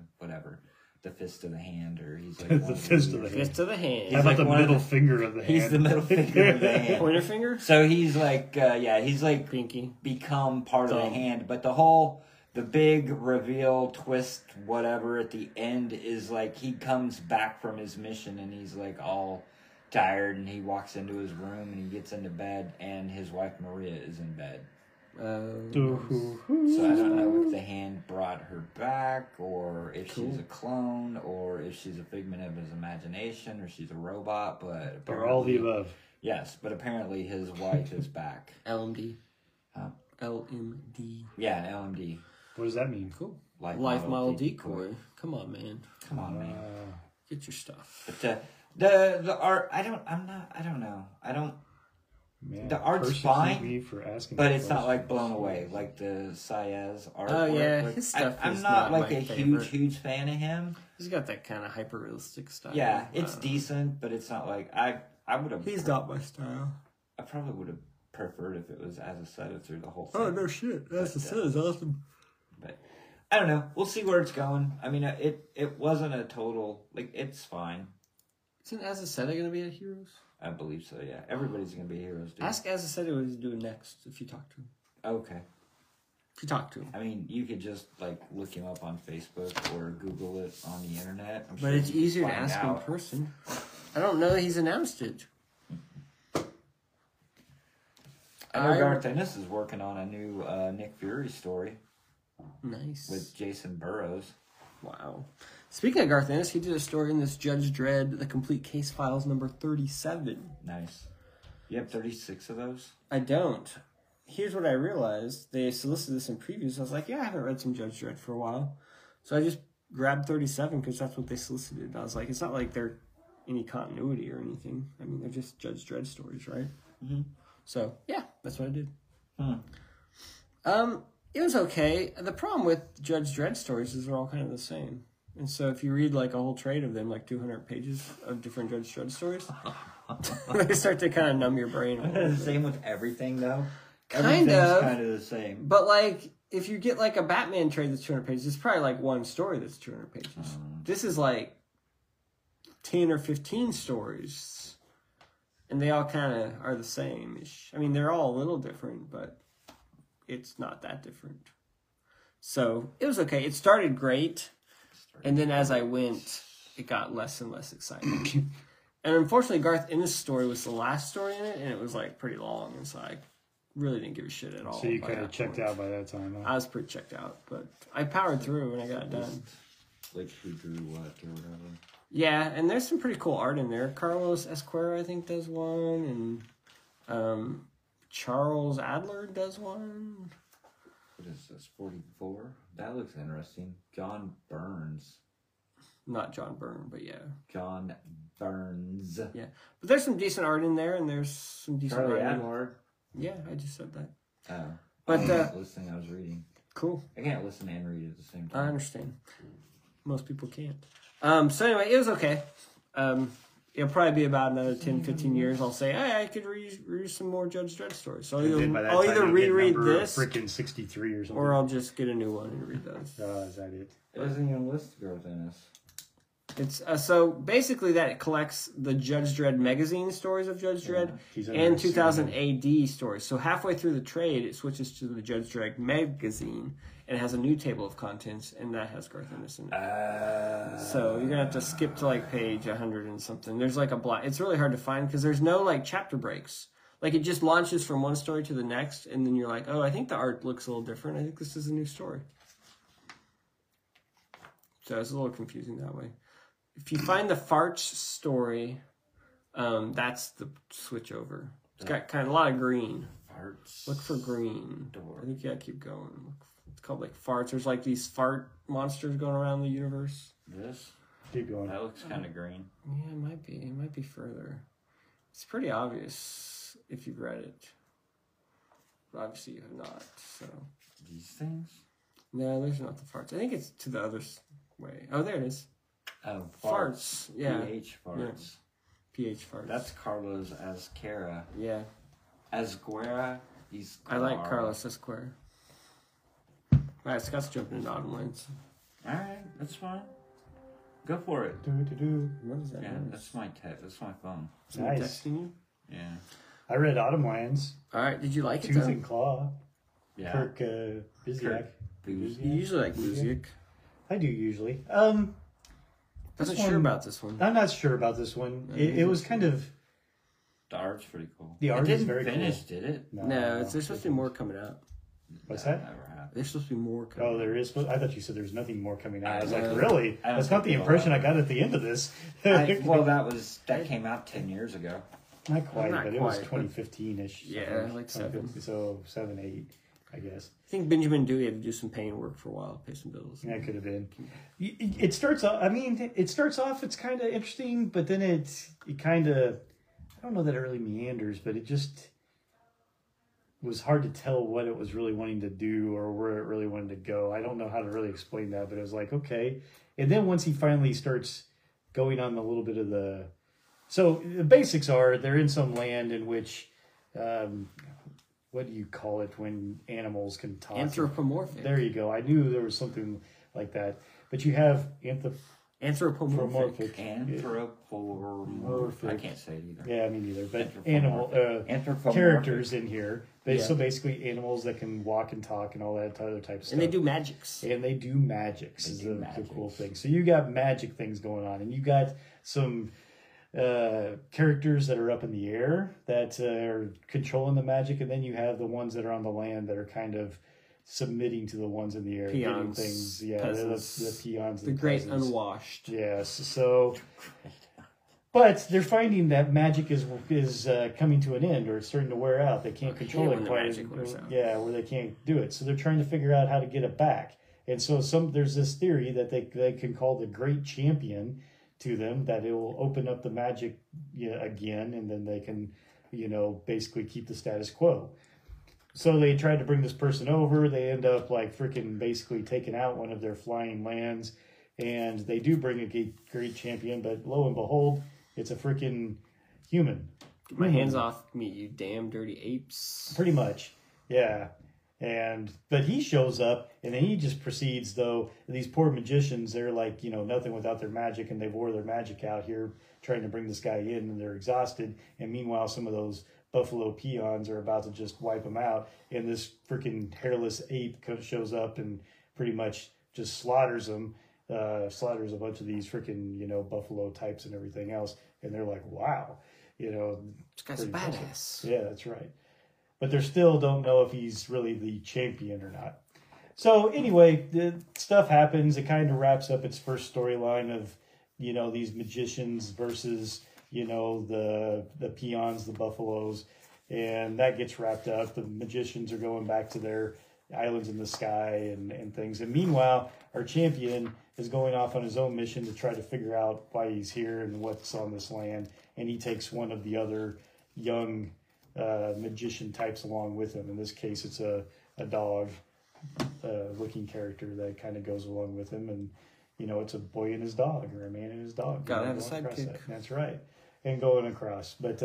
fist of the hand, or he's the fist of the hand. Fist of the hand. How about the middle finger of the hand? He's the middle finger of the hand. Pointer finger. So he's Pinky. Become part of the hand, but the big reveal, twist, whatever at the end is he comes back from his mission and he's all tired, and he walks into his room and he gets into bed, and his wife Maria is in bed. So I don't know if the hand brought her back, or if she's a clone, or if she's a figment of his imagination, or she's a robot, but... Or all the above. Yes, but apparently his wife is back. LMD. Huh? LMD. Yeah, LMD. What does that mean? Cool. Life model decoy. Come on, man. Come on, man. Get your stuff. But, the art, I don't know. I don't Man, the art's fine, but it's not like blown away like the Saez art. Oh yeah, like, his stuff. I'm not like a huge fan of him. He's got that kind of hyper realistic style. Yeah, it's decent, but it's not like I would have. He's not my style. I probably would have preferred if it was Azaceta through the whole thing. Oh no shit, Azaceta is awesome. But I don't know. We'll see where it's going. I mean, it wasn't a total like. It's fine. Isn't Azaceta going to be at Heroes? I believe so, yeah. Everybody's going to be Heroes, dude. Ask Azaceta what he's doing next if you talk to him. Okay. If you talk to him. I mean, you could just, like, look him up on Facebook or Google it on the internet. But it's easier to ask in person. I don't know that he's announced it. I know Garth Ennis is working on a new Nick Fury story. Nice. With Jason Burrows. Wow. Speaking of Garth Ennis, he did a story in this Judge Dredd, The Complete Case Files, number 37. Nice. You have 36 of those? I don't. Here's what I realized. They solicited this in previews. I was like, yeah, I haven't read some Judge Dredd for a while. So I just grabbed 37 because that's what they solicited. I was like, it's not like they're any continuity or anything. I mean, they're just Judge Dredd stories, right? Mm-hmm. So, yeah, that's what I did. Hmm. It was okay. The problem with Judge Dredd stories is they're all kind of the same. And so if you read, like, a whole trade of them, like 200 pages of different Judge Dredd stories, they start to kind of numb your brain. Same with everything, though? Kind of. Kind of the same. But, like, if you get, like, a Batman trade that's 200 pages, it's probably, like, one story that's 200 pages. This is, like, 10 or 15 stories. And they all kind of are the same-ish. I mean, they're all a little different, but it's not that different. So, it was okay. It started great. And then as I went, it got less and less exciting. And unfortunately, Garth Ennis' story was the last story in it, and it was, like, pretty long. And so I really didn't give a shit at all. So you kind of checked out by that time, huh? I was pretty checked out, but I powered through and I got it done. Like, who drew what or whatever. Yeah, and there's some pretty cool art in there. Carlos Esquire, I think, does one, and Charles Adler does one. What is this, 44? That looks interesting. John Burns. Not John Byrne, but yeah. John Burns. Yeah. But there's some decent art in there, and there's some decent Charlie art. Adler. Yeah, I just said that. Oh. But, I was reading. Cool. I can't listen and read at the same time. I understand. Most people can't. So anyway, it was okay. It'll probably be about another 10, 15 years. I'll say, hey, I could read some more Judge Dredd stories. So I'll either reread this, freaking 63 or something, or I'll just get a new one and read those. Oh, is that it? It doesn't even list Garth Ennis. It's so basically that collects the Judge Dredd magazine stories of Judge Dredd and 2000 AD stories. So halfway through the trade, it switches to the Judge Dredd magazine. It has a new table of contents, and that has Garth Ennis in it. So you're going to have to skip to, like, page 100 and something. There's, like, a block. It's really hard to find because there's no, like, chapter breaks. Like, it just launches from one story to the next, and then you're like, oh, I think the art looks a little different. I think this is a new story. So it's a little confusing that way. If you find the Farch story, that's the switch over. It's got kind of a lot of green. Farts. Look for green. I think you got to keep going. Look for It's called, like, farts. There's, like, these fart monsters going around the universe. This? Keep going. That looks kind of green. Yeah, it might be. It might be further. It's pretty obvious if you've read it. But obviously you have not, so. These things? No, there's not the farts. I think it's to the other way. Oh, there it is. Oh, farts. Yeah. PH farts. Yeah. PH farts. That's Carlos Azcara. Yeah. Azcara. I like Carlos Azcara. All right, Scott's jumping into Autumn Winds. All right, that's fine. Go for it. What is that? Yeah, that's my text. That's my phone. Nice. Texting you? Yeah. I read Autumn Winds. All right, did you like it, though? Tooth and Claw. Yeah. Kirk Busiek. You usually like Busiek. I do usually. I'm not sure about this one. It was kind of... The art's pretty cool. The art is very cool. It didn't finish, did it? No, there's supposed to be more coming out. What's that? There's supposed to be more coming out. Oh, there is. I thought you said there's nothing more coming out. I was like, really? That's not the impression I got at the end of this. Well, that came out 10 years ago. Not quite, but it was 2015-ish. Yeah, like 7. So 7, 8, I guess. I think Benjamin Dewey had to do some paying work for a while, pay some bills. That could have been. It starts off, it's kind of interesting, but then it kind of, I don't know that it really meanders, but it just... it was hard to tell what it was really wanting to do or where it really wanted to go. I don't know how to really explain that, but it was like, okay. And then once he finally starts going on a little bit of the... So the basics are they're in some land in which... what do you call it when animals can talk? Anthropomorphic. There you go. I knew there was something like that. But you have anthropomorphic. I can't say it either. Yeah, me neither. But animal characters in here. So basically animals that can walk and talk and all that other type of stuff. And they do magics. Is the cool thing. So you got magic things going on. And you got some... characters that are up in the air that are controlling the magic, and then you have the ones that are on the land that are kind of submitting to the ones in the air, peons, getting things. Yeah, the peons, the great peasants. Unwashed. Yes, so, but they're finding that magic is coming to an end, or it's starting to wear out. They can't control it quite. Where they can't do it, so they're trying to figure out how to get it back. And so there's this theory that they can call the Great Champion to them, that it will open up the magic again, and then they can, basically keep the status quo. So they tried to bring this person over. They end up basically taking out one of their flying lands, and they do bring a Great Champion, but lo and behold, it's a freaking human. Get my hands off me, you damn dirty apes. Pretty much, yeah. But he shows up, and then he just proceeds, though, these poor magicians, they're nothing without their magic, and they wore their magic out here trying to bring this guy in, and they're exhausted. And meanwhile, some of those buffalo peons are about to just wipe them out, and this freaking hairless ape shows up and pretty much just slaughters a bunch of these freaking, buffalo types and everything else. And they're like, wow, this guy's a badass. Yeah, that's right. But they still don't know if he's really the champion or not. So anyway, the stuff happens. It kind of wraps up its first storyline of, these magicians versus, the peons, the buffaloes. And that gets wrapped up. The magicians are going back to their islands in the sky and things. And meanwhile, our champion is going off on his own mission to try to figure out why he's here and what's on this land. And he takes one of the other young magician types along with him. In this case, it's a dog looking character that kind of goes along with him, and it's a boy and his dog, or a man and his dog. Gotta have a sidekick. That's right, and going across. But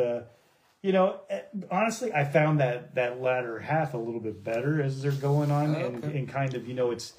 honestly, I found that latter half a little bit better as they're going on, and kind of it's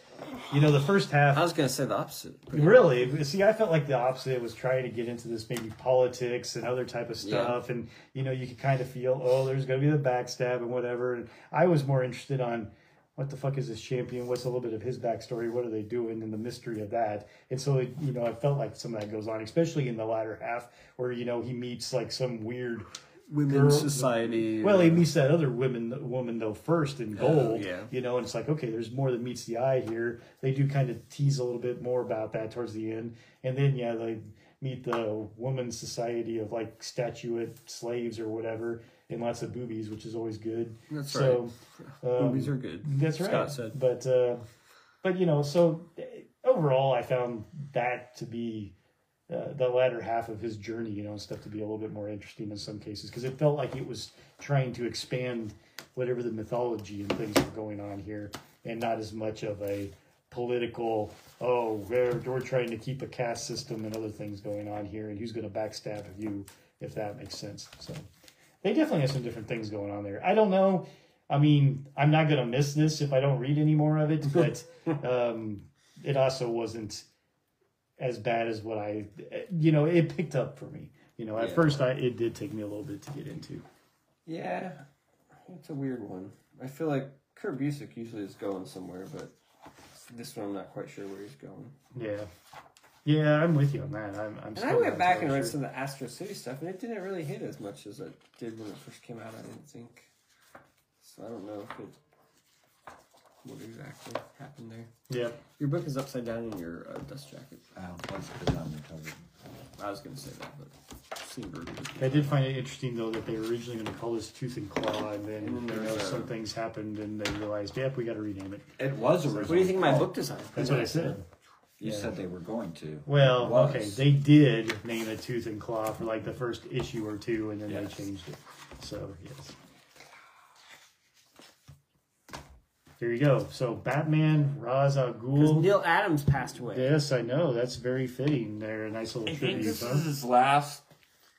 the first half. I was gonna say the opposite. Really, I felt like the opposite was trying to get into this maybe politics and other type of stuff, and you could kind of feel, oh, there's gonna be the backstab and whatever. And I was more interested on what the fuck is this champion? What's a little bit of his backstory? What are they doing? And the mystery of that. And so I felt like some of that goes on, especially in the latter half, where he meets some weird women's society. Well, he meets that other woman though first in gold. And it's like, okay, there's more that meets the eye here. They do kind of tease a little bit more about that towards the end, and then they meet the woman's society of statuette slaves or whatever, and lots of boobies, which is always good. That's so, right. Boobies are good. That's right. Scott said. But so overall, I found that to be. The latter half of his journey, and stuff to be a little bit more interesting in some cases, because it felt like it was trying to expand whatever the mythology and things were going on here, and not as much of a political, we're trying to keep a caste system and other things going on here, and who's going to backstab you, if that makes sense. So they definitely have some different things going on there. I don't know. I mean, I'm not going to miss this if I don't read any more of it, but it also wasn't as bad as what I, it picked up for me. At first, it did take me a little bit to get into. Yeah, it's a weird one. I feel like Kurt Busiek usually is going somewhere, but this one I'm not quite sure where he's going. Yeah. Yeah, I'm with you on that. I went back and read some of the Astro City stuff, and it didn't really hit as much as it did when it first came out, I didn't think. So I don't know if it... what exactly happened there? Yeah, your book is upside down in your dust jacket. I was going to say that, but it seemed rude. I did find it interesting though that they were originally going to call this Tooth and Claw, and then some things happened, and they realized, yep, we got to rename it. It was original. What do you think of my book design? That's what I said. You said they were going to. Well, okay, they did name it Tooth and Claw for the first issue or two, and then they changed it. So yes. There you go. So Batman, Ra's al Ghul. Because Neil Adams passed away. Yes, I know. That's very fitting there. A nice little tribute. I think this is his last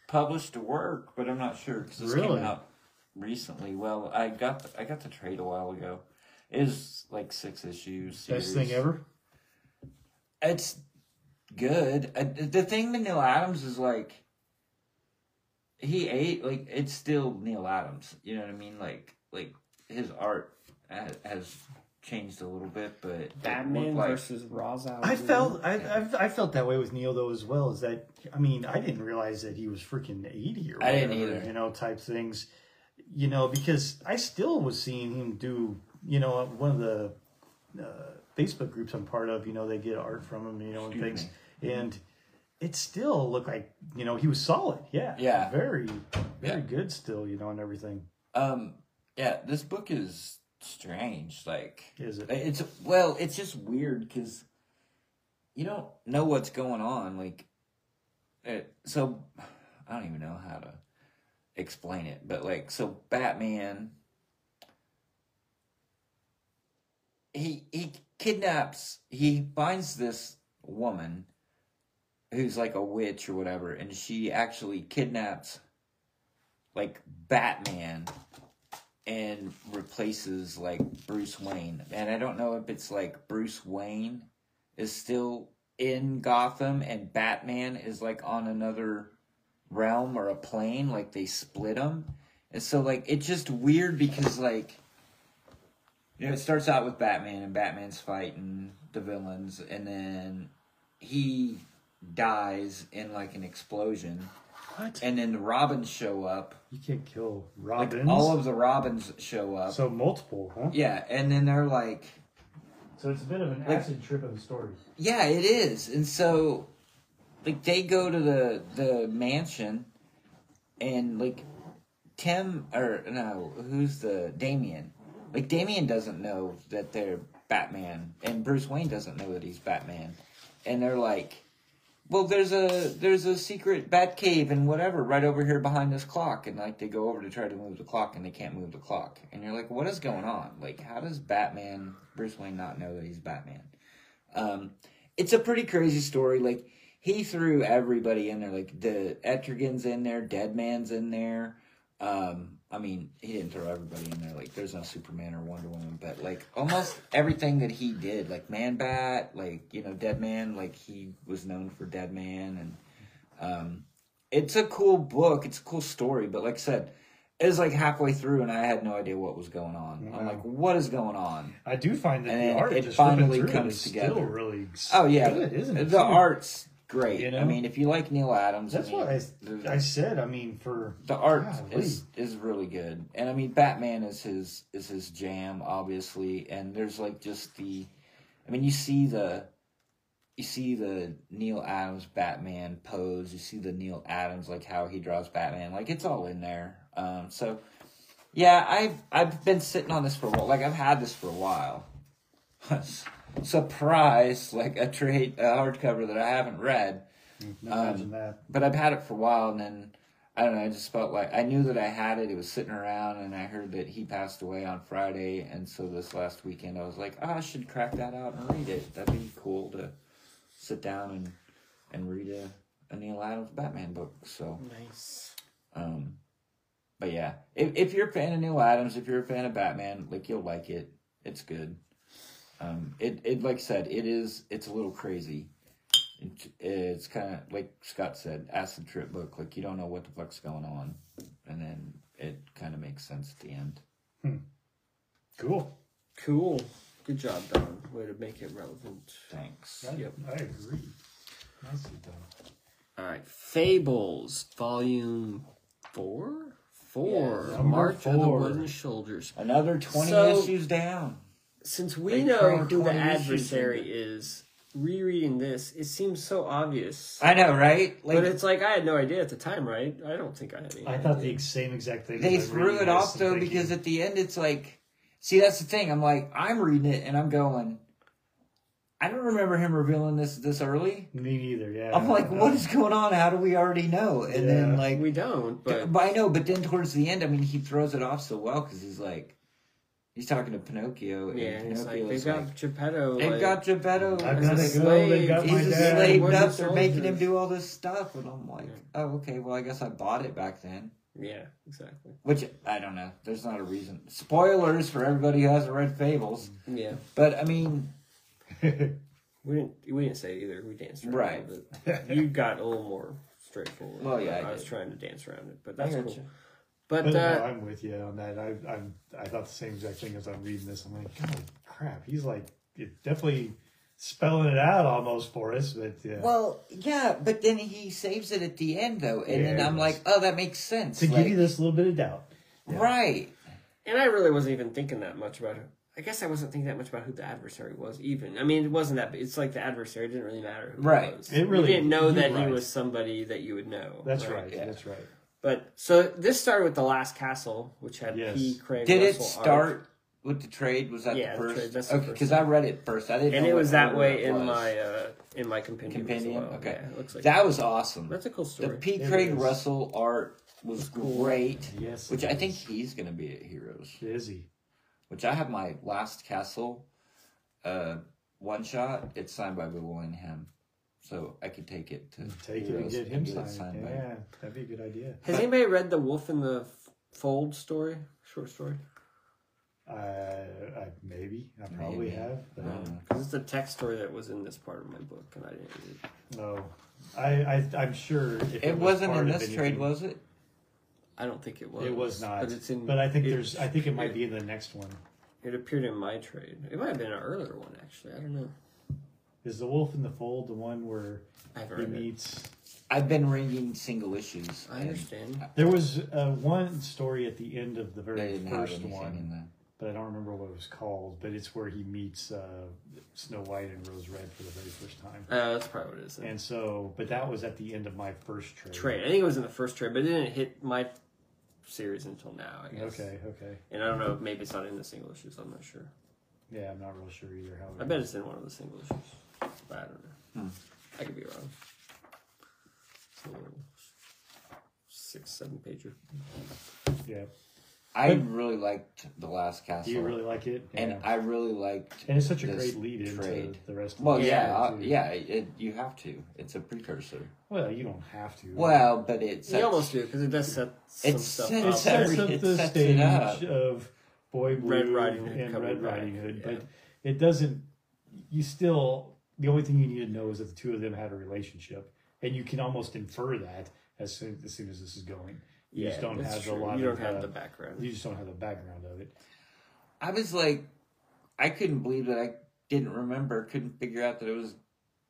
published work, but I'm not sure because this came out recently. Well, I got the trade a while ago. It was like 6 issues. Best thing ever? It's good. The thing with Neil Adams is like he ate like it's still Neil Adams. You know what I mean? Like his art has changed a little bit, but Batman versus Ra's al Ghul. I felt that way with Neil though as well. Is that I mean I didn't realize that he was freaking 80 or whatever, I didn't either. You know, type things. You know, because I still was seeing him do. You know, one of the Facebook groups I'm part of. You know, they get art from him. You know, and things, and it still looked like you know he was solid. Yeah, yeah, very good still. You know, and everything. Yeah, this book is. Strange, like is it? It's well, it's just weird because you don't know what's going on. Like, so I don't even know how to explain it. But like, so Batman, he kidnaps, he finds this woman who's like a witch or whatever, and she actually kidnaps like Batman. And replaces like Bruce Wayne, and I don't know if it's like Bruce Wayne is still in Gotham and Batman is like on another realm or a plane, like they split them, and so like it's just weird because like you know it starts out with Batman and Batman's fighting the villains, and then he dies in like an explosion. What? And then the Robins show up. You can't kill Robins. Like, all of the Robins show up. So multiple, huh? Yeah, and then they're like... So it's a bit of an acid trip of the story. Yeah, it is. And so, like, they go to the mansion, and, like, Damien. Like, Damien doesn't know that they're Batman, and Bruce Wayne doesn't know that he's Batman. And they're like... Well, there's a secret bat cave and whatever right over here behind this clock, and like they go over to try to move the clock and they can't move the clock, and you're like, what is going on? Like, how does Batman Bruce Wayne not know that he's Batman? It's a pretty crazy story. Like he threw everybody in there, like the Etrigan's in there, Deadman's in there. I mean, he didn't throw everybody in there. Like there's no Superman or Wonder Woman, but like almost everything that he did, like Man-Bat, like, you know, Deadman, like he was known for Deadman. And it's a cool book. It's a cool story. But like I said, it was like halfway through and I had no idea what was going on. Wow. I'm like, what is going on? I do find that and the art it finally comes together. Still really oh, yeah. Good, isn't it? The art's great. You know? I mean, if you like Neil Adams, that's what I said. I mean, for the art is really good, and I mean, Batman is his jam, obviously. And there's like just the, I mean, you see the Neil Adams Batman pose, you see the Neil Adams like how he draws Batman, like it's all in there. So yeah, I've been sitting on this for a while. Like I've had this for a while. Surprise, like a trade hardcover that I haven't read. Imagine that. But I've had it for a while, and then I don't know, I just felt like I knew that I had it. It was sitting around, and I heard that he passed away on Friday, and so this last weekend I was like, oh, I should crack that out and read it. That'd be cool to sit down and read a Neil Adams Batman book. So nice. But yeah, if you're a fan of Neil Adams, if you're a fan of Batman, like you'll like it. It's good. It like I said, it's a little crazy. It's kind of like Scott said, acid trip book. Like you don't know what the fuck's going on, and then it kind of makes sense at the end. Cool. Good job, Don. Way to make it relevant. Thanks. I agree. Nicely done. All right, Fables, Volume 4, yeah, March of the Wooden Soldiers. Another 20 issues down. Since we know who the adversary is, rereading this, it seems so obvious. I know, right? Like, but it's like, I had no idea at the time, right? I don't think I had any idea. I thought the same exact thing. They threw it off, though, because at the end it's like... See, that's the thing. I'm like, I'm reading it, and I'm going... I don't remember him revealing this early. Me neither, yeah. I'm like, what is going on? How do we already know? And then, like... We don't, but... I know, but then towards the end, I mean, he throws it off so well, because he's like... He's talking to Pinocchio. And yeah, Pinocchio like, they've got like, Geppetto. They've got Geppetto as a slave. He's a slave nuts. They're making him do all this stuff. And I'm like, oh, okay, well, I guess I bought it back then. Yeah, exactly. Which, I don't know. There's not a reason. Spoilers for everybody who hasn't read Fables. Yeah. But, I mean... we didn't say it either. We danced around it. Right. You got a little more straightforward. Well, yeah, I was trying to dance around it, but that's cool. You. But no, I'm with you on that. I thought the same exact thing as I'm reading this. I'm like, God, crap. He's like, definitely spelling it out almost for us. But yeah. Well, yeah, but then he saves it at the end, though. And then I'm like, oh, that makes sense. To give you this little bit of doubt. Yeah. Right. And I really wasn't even thinking that much about it. I guess I wasn't thinking that much about who the adversary was, even. I mean, it wasn't that... It's like the adversary didn't really matter who it was. It really... You didn't know that he was somebody that you would know. That's right. Yeah. That's right. But... So, this started with The Last Castle, which had P. Craig Russell. Did it start with the trade? Was that the first? Yeah, that's the first. Okay, because I read it first. I didn't know. And it was that way in my compendium as well. Okay. Yeah, it looks like that was awesome. That's a cool story. The P. Craig Russell art was great. Yes. Which I think he's going to be at Heroes. Is he? Which I have my Last Castle one shot. It's signed by Bill and him. So I could take it to Heroes and get him signed. Yeah, that'd be a good idea. Has anybody read the Wolf in the Fold story? Short story? Maybe. I probably have. Because it's a text story that was in this part of my book and I didn't read it. No. I'm sure it wasn't in this trade, was it? I don't think it was. It was not. But it's in. But I think I think it might be in the next one. It appeared in my trade. It might have been an earlier one, actually. I don't know. Is the Wolf in the Fold the one where he meets? I've been reading single issues. I understand. There was one story at the end of the very first one, but I don't remember what it was called. But it's where he meets Snow White and Rose Red for the very first time. That's probably what it is. And so, but that was at the end of my first trade. I think it was in the first trade, but it didn't hit my series until now, I guess. Okay. And I don't know, maybe it's not in the single issues, I'm not sure. Yeah, I'm not real sure either. I bet it's in one of the single issues. But I don't know. I could be wrong. So, 6-7 pager. Yeah. I really liked The Last Castle. You really like it? Yeah. And I really liked And it's such a great lead into the rest of the you have to. It's a precursor. Well, you don't have to. Well, but it sets... You almost do, because it does set some stuff up. It sets up the stage of Boy Blue and Red Riding Hood, but it doesn't... You still... The only thing you need to know is that the two of them had a relationship, and you can almost infer that as soon as this is going. You just don't have the background. You just don't have the background of it. I was like, I couldn't believe that I couldn't figure out that it was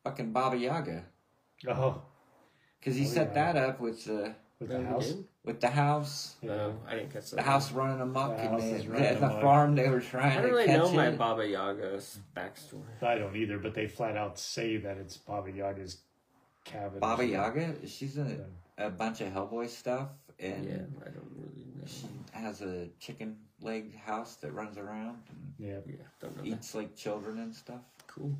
fucking Baba Yaga. Oh. Because he set that up with the house. No, I didn't catch that. The house running amok. At the farm they were trying to catch it. I don't really know my Baba Yaga's backstory. I don't either, but they flat out say that it's Baba Yaga's cabin. Baba Yaga? She's in a bunch of Hellboy stuff. And I don't really know. She has a chicken leg house that runs around and eats like children and stuff. Cool.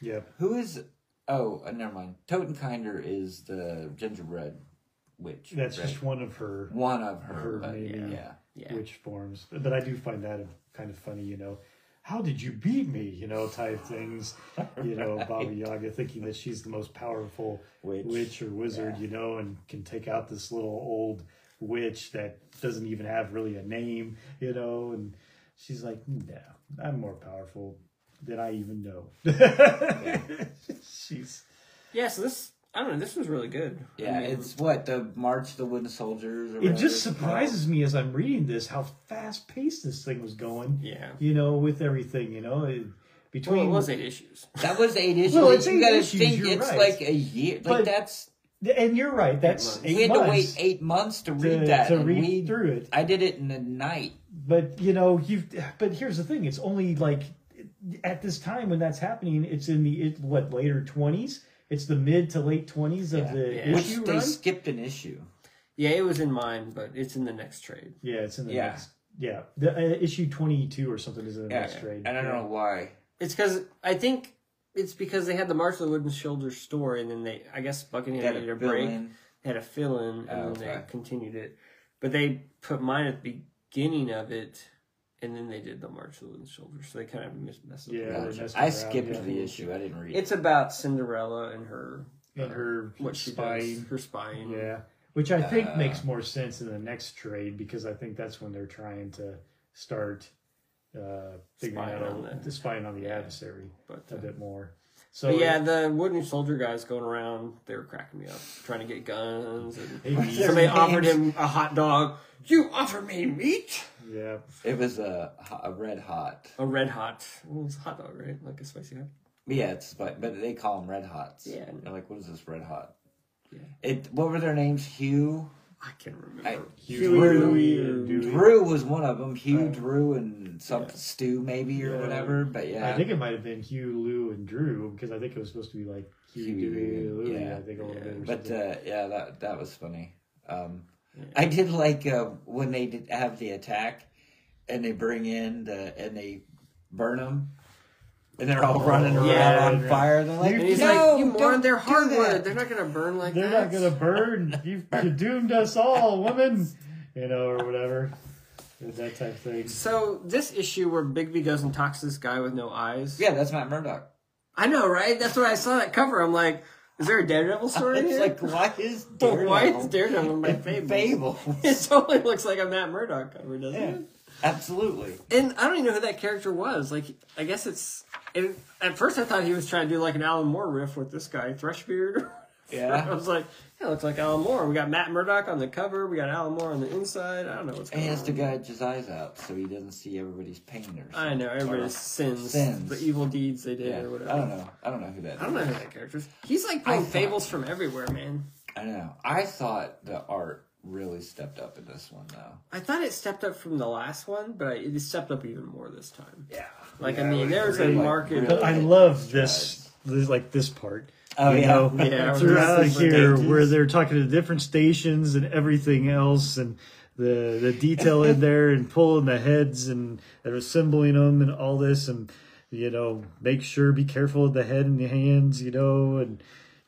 Yeah. Who is... Oh, never mind. Totenkinder is the gingerbread witch. That's just one of her... Witch forms. But I do find that kind of funny, you know. How did you beat me, you know, type things. You know, Baba Yaga thinking that she's the most powerful witch or wizard, you know, and can take out this little old witch that doesn't even have really a name, you know. And she's like, no, I'm more powerful than I even know. She's... Yeah, so this... I don't know, this was really good. Yeah, I mean, it's the March of the Wooden Soldiers. It just surprises me as I'm reading this how fast-paced this thing was going. Yeah. You know, with everything, you know. It was 8 issues. That was 8 issues. Well, it's 8 issues, think it's right. Like a year. Like but, that's... And you're right, that's 8 months. We had to wait 8 months to read that. To read through it. I did it in a night. But, you know, But here's the thing, it's only like... At this time when that's happening, it's in the, later 20s? It's the mid to late 20s of the issue, they skipped an issue. Yeah, it was in mine, but it's in the next trade. Yeah, it's in the next... Yeah, the issue 22 or something is in the next trade. And I don't know why. It's because... I think it's because they had the March of the Wooden Soldiers story, and then they... I guess Buckingham needed a break. They had a fill-in, and then they continued it. But they put mine at the beginning of it, And then they did the March of the Soldiers, so they kind of messed up. Yeah, gotcha. I skipped the issue. I didn't read it. It's about Cinderella and her what spying. She does, her spying. Yeah, which I think makes more sense in the next trade, because I think that's when they're trying to start figuring out the spying on the adversary a bit more. So but yeah, the wooden soldier guys going around, they were cracking me up, trying to get guns. And somebody offered him a hot dog. You offer me meat? Yeah. It was a red hot. A red hot. Well, it's a hot dog, right? Like a spicy hot. Yeah, it's but they call them red hots. Yeah. They're like, what is this red hot? Yeah. What were their names? Hugh? I can't remember. Drew was one of them. Hugh, Drew, and some Stu maybe or whatever. But yeah, I think it might have been Hugh, Lou, and Drew, because I think it was supposed to be like Hugh, Drew, Lou. Yeah, I think but that was funny. I did like when they did have the attack, and they bring in and they burn them. And they're all running around on fire. They're like, you moron, they're hardwood. They're not going to burn like that. They're not going to burn. You doomed us all, woman. You know, or whatever. That type of thing. So this issue where Bigby goes and talks to this guy with no eyes. Yeah, that's Matt Murdock. I know, right? That's when I saw that cover. I'm like, is there a Daredevil story in here? It's like, why is Daredevil my Fable? It totally looks like a Matt Murdock cover, doesn't it? Absolutely. And I don't even know who that character was. Like, I guess it's... And at first I thought he was trying to do like an Alan Moore riff with this guy, Thrushbeard. Yeah. I was like, yeah, it looks like Alan Moore. We got Matt Murdock on the cover. We got Alan Moore on the inside. I don't know what's going on. He has to guide his eyes out so he doesn't see everybody's pain or something. I know, everybody's sins. The evil deeds they did or whatever. I don't know who that character is. He's like pulling fables from everywhere, man. I know. I thought the art really stepped up in this one, though. I thought it stepped up from the last one, but it stepped up even more this time. Yeah. Like, I mean, there's a market. But I love this part. Oh, yeah. Throughout here, where they're talking to different stations and everything else, and the detail in there, and pulling the heads, and assembling them, and all this, and, you know, make sure, be careful of the head and the hands, you know, and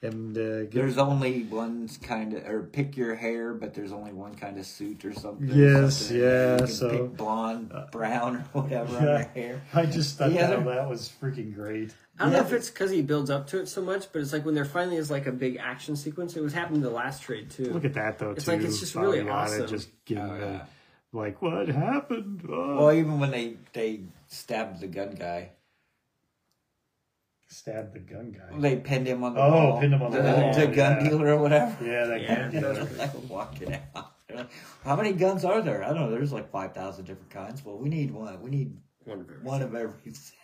there's only one kind of, or pick your hair, but there's only one kind of suit or something. Yes, something. Yeah. You can pick blonde, brown, or whatever on your hair. I just thought that was freaking great. I don't know if it's because he builds up to it so much, but it's like when there finally is like a big action sequence. It was happening in the last trade too. Look at that though. It's too. Like it's just really awesome. Just getting like what happened? Oh. Well, even when they stabbed the gun guy. Stabbed the gun guy. They pinned him on the wall. Oh, pinned him on the wall. The gun dealer or whatever. Yeah, that gun dealer. Like walking out. Like, how many guns are there? I don't know. There's like 5,000 different kinds. Well, we need one. We need one of everything.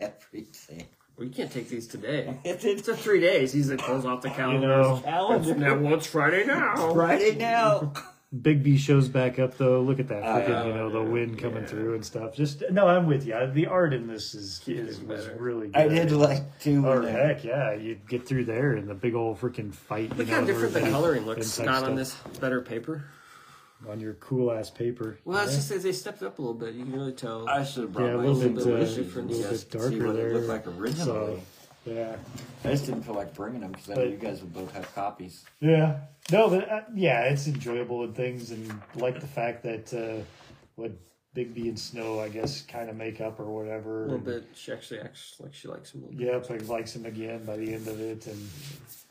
Everything. Well, you can't take these today. It's a 3 days. He's like, pulls off the calendar. Now it's Friday now. It's Friday now. Bigby shows back up though. Look at that, freaking, the wind coming through and stuff. Just I'm with you. The art in this was really good. I did like to. Oh heck yeah, you get through there and the big old freaking fight. Look how different the coloring looks. Not on this better paper. On your cool ass paper. Well, that's just they stepped up a little bit. You can really tell. I should have brought a little bit different. A little bit darker there. It looked like originally. Yeah, I just didn't feel like bringing them because I know you guys would both have copies. Yeah, no, but it's enjoyable and things, and like the fact that what Bigby and Snow, I guess, kind of make up or whatever. A little bit. She actually acts like she likes him a little bit. Yeah, but likes him again by the end of it. And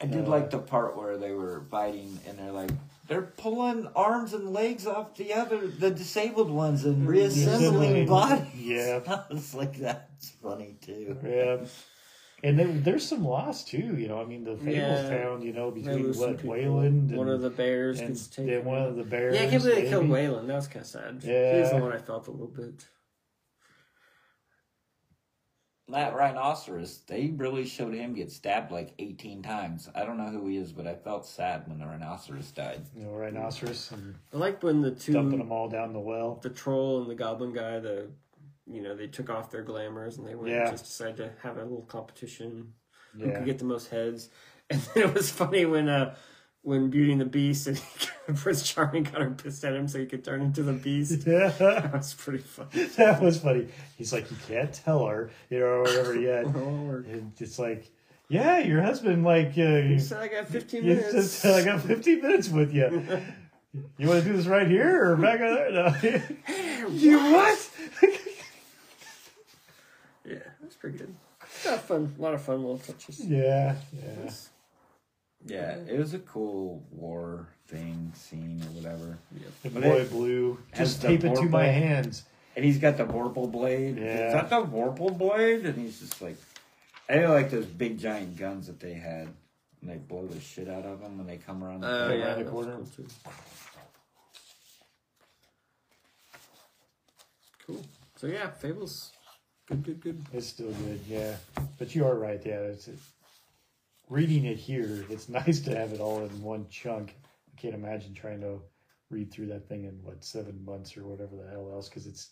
I did like the part where they were biting, and they're like. They're pulling arms and legs off the disabled ones and reassembling bodies. Yeah, it's like that's funny too. Yeah. And then there's some loss too, you know. I mean, the Fables found, you know, between Wayland and one of the bears gets taken. Yeah, one of the bears. Yeah, I can't believe they killed Wayland. That was kind of sad. Yeah, he's the one I felt a little bit. That rhinoceros, they really showed him get stabbed like 18 times. I don't know who he is, but I felt sad when the rhinoceros died. You know, rhinoceros. I liked when the two dumping them all down the well. The troll and the goblin guy. They took off their glamours and they went and just decided to have a little competition. Who could get the most heads? And then it was funny when Beauty and the Beast and Prince Charming got her pissed at him so he could turn into the Beast. Yeah. That was pretty funny. That was funny. He's like, you can't tell her, you know, or whatever yet. And it's like, yeah, your husband, like... he said I got 15 minutes. He said I got 15 minutes with you. You want to do this right here or back over there? No. You what? Yeah, that's pretty good. Yeah, fun. A lot of fun little touches. Yeah, yeah. Yeah, it was a cool war thing, scene, or whatever. Yep. The boy blue. Just tape it to my hands. And he's got the vorpal blade. Yeah. Is that the vorpal blade? And he's just like... I didn't like those big, giant guns that they had. And they blow the shit out of them when they come around the corner. Yeah, that's cool, too. Cool. So, yeah, Fables... Good. It's still good, yeah. But you are right, yeah. Reading it here, it's nice to have it all in one chunk. I can't imagine trying to read through that thing in, 7 months or whatever the hell else, because is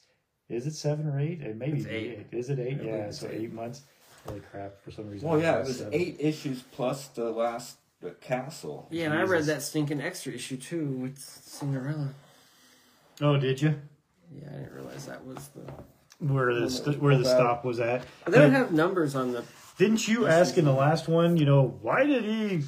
it 7 or 8? It may be 8. Is it 8? Yeah, so 8 months. Holy crap, for some reason. Well, yeah, it was 7. 8 issues plus the last castle. Yeah, and I read that stinking extra issue, too, with Cinderella. Oh, did you? Yeah, I didn't realize that was the... Where the stop was at. They don't have numbers on the... Didn't you ask in the last one, why did he...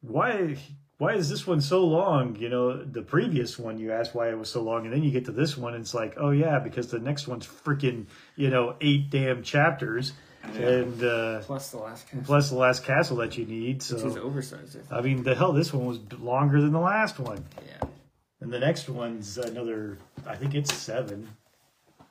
Why is this one so long? The previous one, you asked why it was so long, and then you get to this one, and it's like, oh, yeah, because the next one's freaking, 8 damn chapters. Yeah. And plus the last castle. That you need. So. Which is oversized, I think. I mean, the hell, this one was longer than the last one. Yeah. And the next one's another, I think it's 7.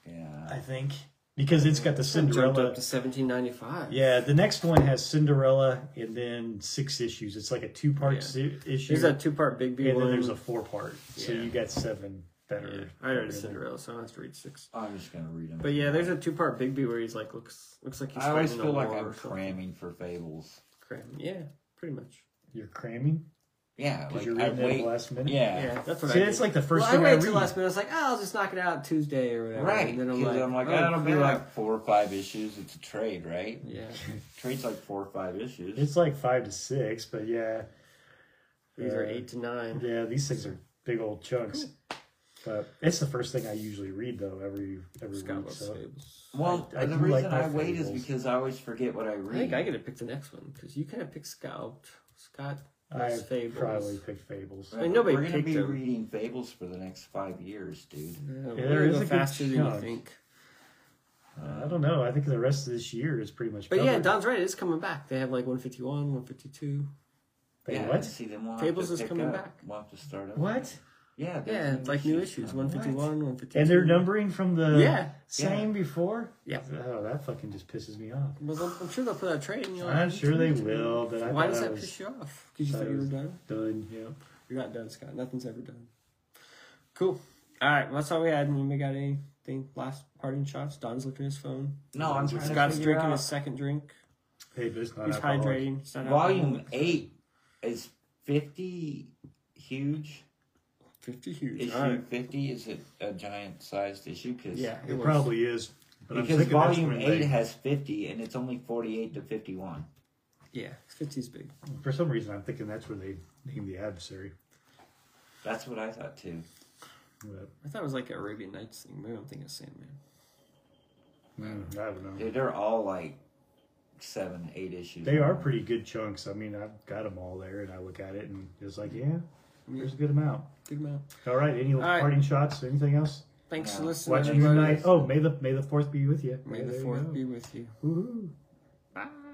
Yeah. I think. Because it's got the Cinderella. Jumped up to 1795. Yeah, the next one has Cinderella and then 6 issues. It's like a 2-part issue. There's a 2-part Big B one. And then there's a 4-part. Yeah. So you got 7 better. Yeah. I read Cinderella, so I have to read 6. I'm just going to read them. But yeah, there's a 2-part Big B where he's like, looks like he's fighting. I always feel like I'm cramming for Fables. Cramming, yeah, pretty much. You're cramming? Yeah, like, you're reading at the last minute. Yeah, that's what I do. See, that's like the first thing I read. I wait till last minute. I was like, I'll just knock it out Tuesday or whatever. Right. And then I'm like, that'll be like 4 or 5 issues. It's a trade, right? Yeah. Trade's like 4 or 5 issues. It's like 5 to 6, but yeah. These are 8 to 9. Yeah, these things are big old chunks. Cool. But it's the first thing I usually read, though, every week. So. Well, the reason I wait is because I always forget what I read. I think I got to pick the next one, because you kind of pick Scott. I probably picked Fables. I mean, nobody We're going to be them. Reading Fables for the next 5 years, dude. Yeah, there is a faster than you think. I don't know. I think the rest of this year is pretty much. But covered. Yeah, Don's right. It's coming back. They have like 151, 152. Yeah, what? See them Fables is coming back. We'll have to start up. What? Yeah, like new issues. 151, 152. And they're numbering from the same before? Yeah. Oh, that fucking just pisses me off. Well, I'm sure they'll put out a trade. I'm sure they will. But why does that piss you off? Because you thought you were done? Done, yeah. You're not done, Scott. Nothing's ever done. Cool. All right, well, that's all we had. Anybody got anything? Last parting shots? Don's looking at his phone. No, I'm trying to figure out. Scott's drinking his second drink. Hey, but it's not alcoholic. He's hydrating. It's not Volume 8 is 50 huge. 50 huge. Issue 50 is a giant sized issue? Cause yeah, it probably is. But because Volume 8 has 50 and it's only 48 to 51. Yeah, 50 is big. For some reason, I'm thinking that's where they named the adversary. That's what I thought too. But I thought it was like an Arabian Nights thing. Maybe I'm thinking of Sandman. I don't know. Dude, they're all like 7, 8 issues. They are pretty good chunks. I mean, I've got them all there and I look at it and it's like, yeah. There's a good amount. All right. Any parting shots? Anything else? Thanks for listening. Watching you tonight. Oh, may the 4th be with you. May the 4th be with you. Woohoo! Bye.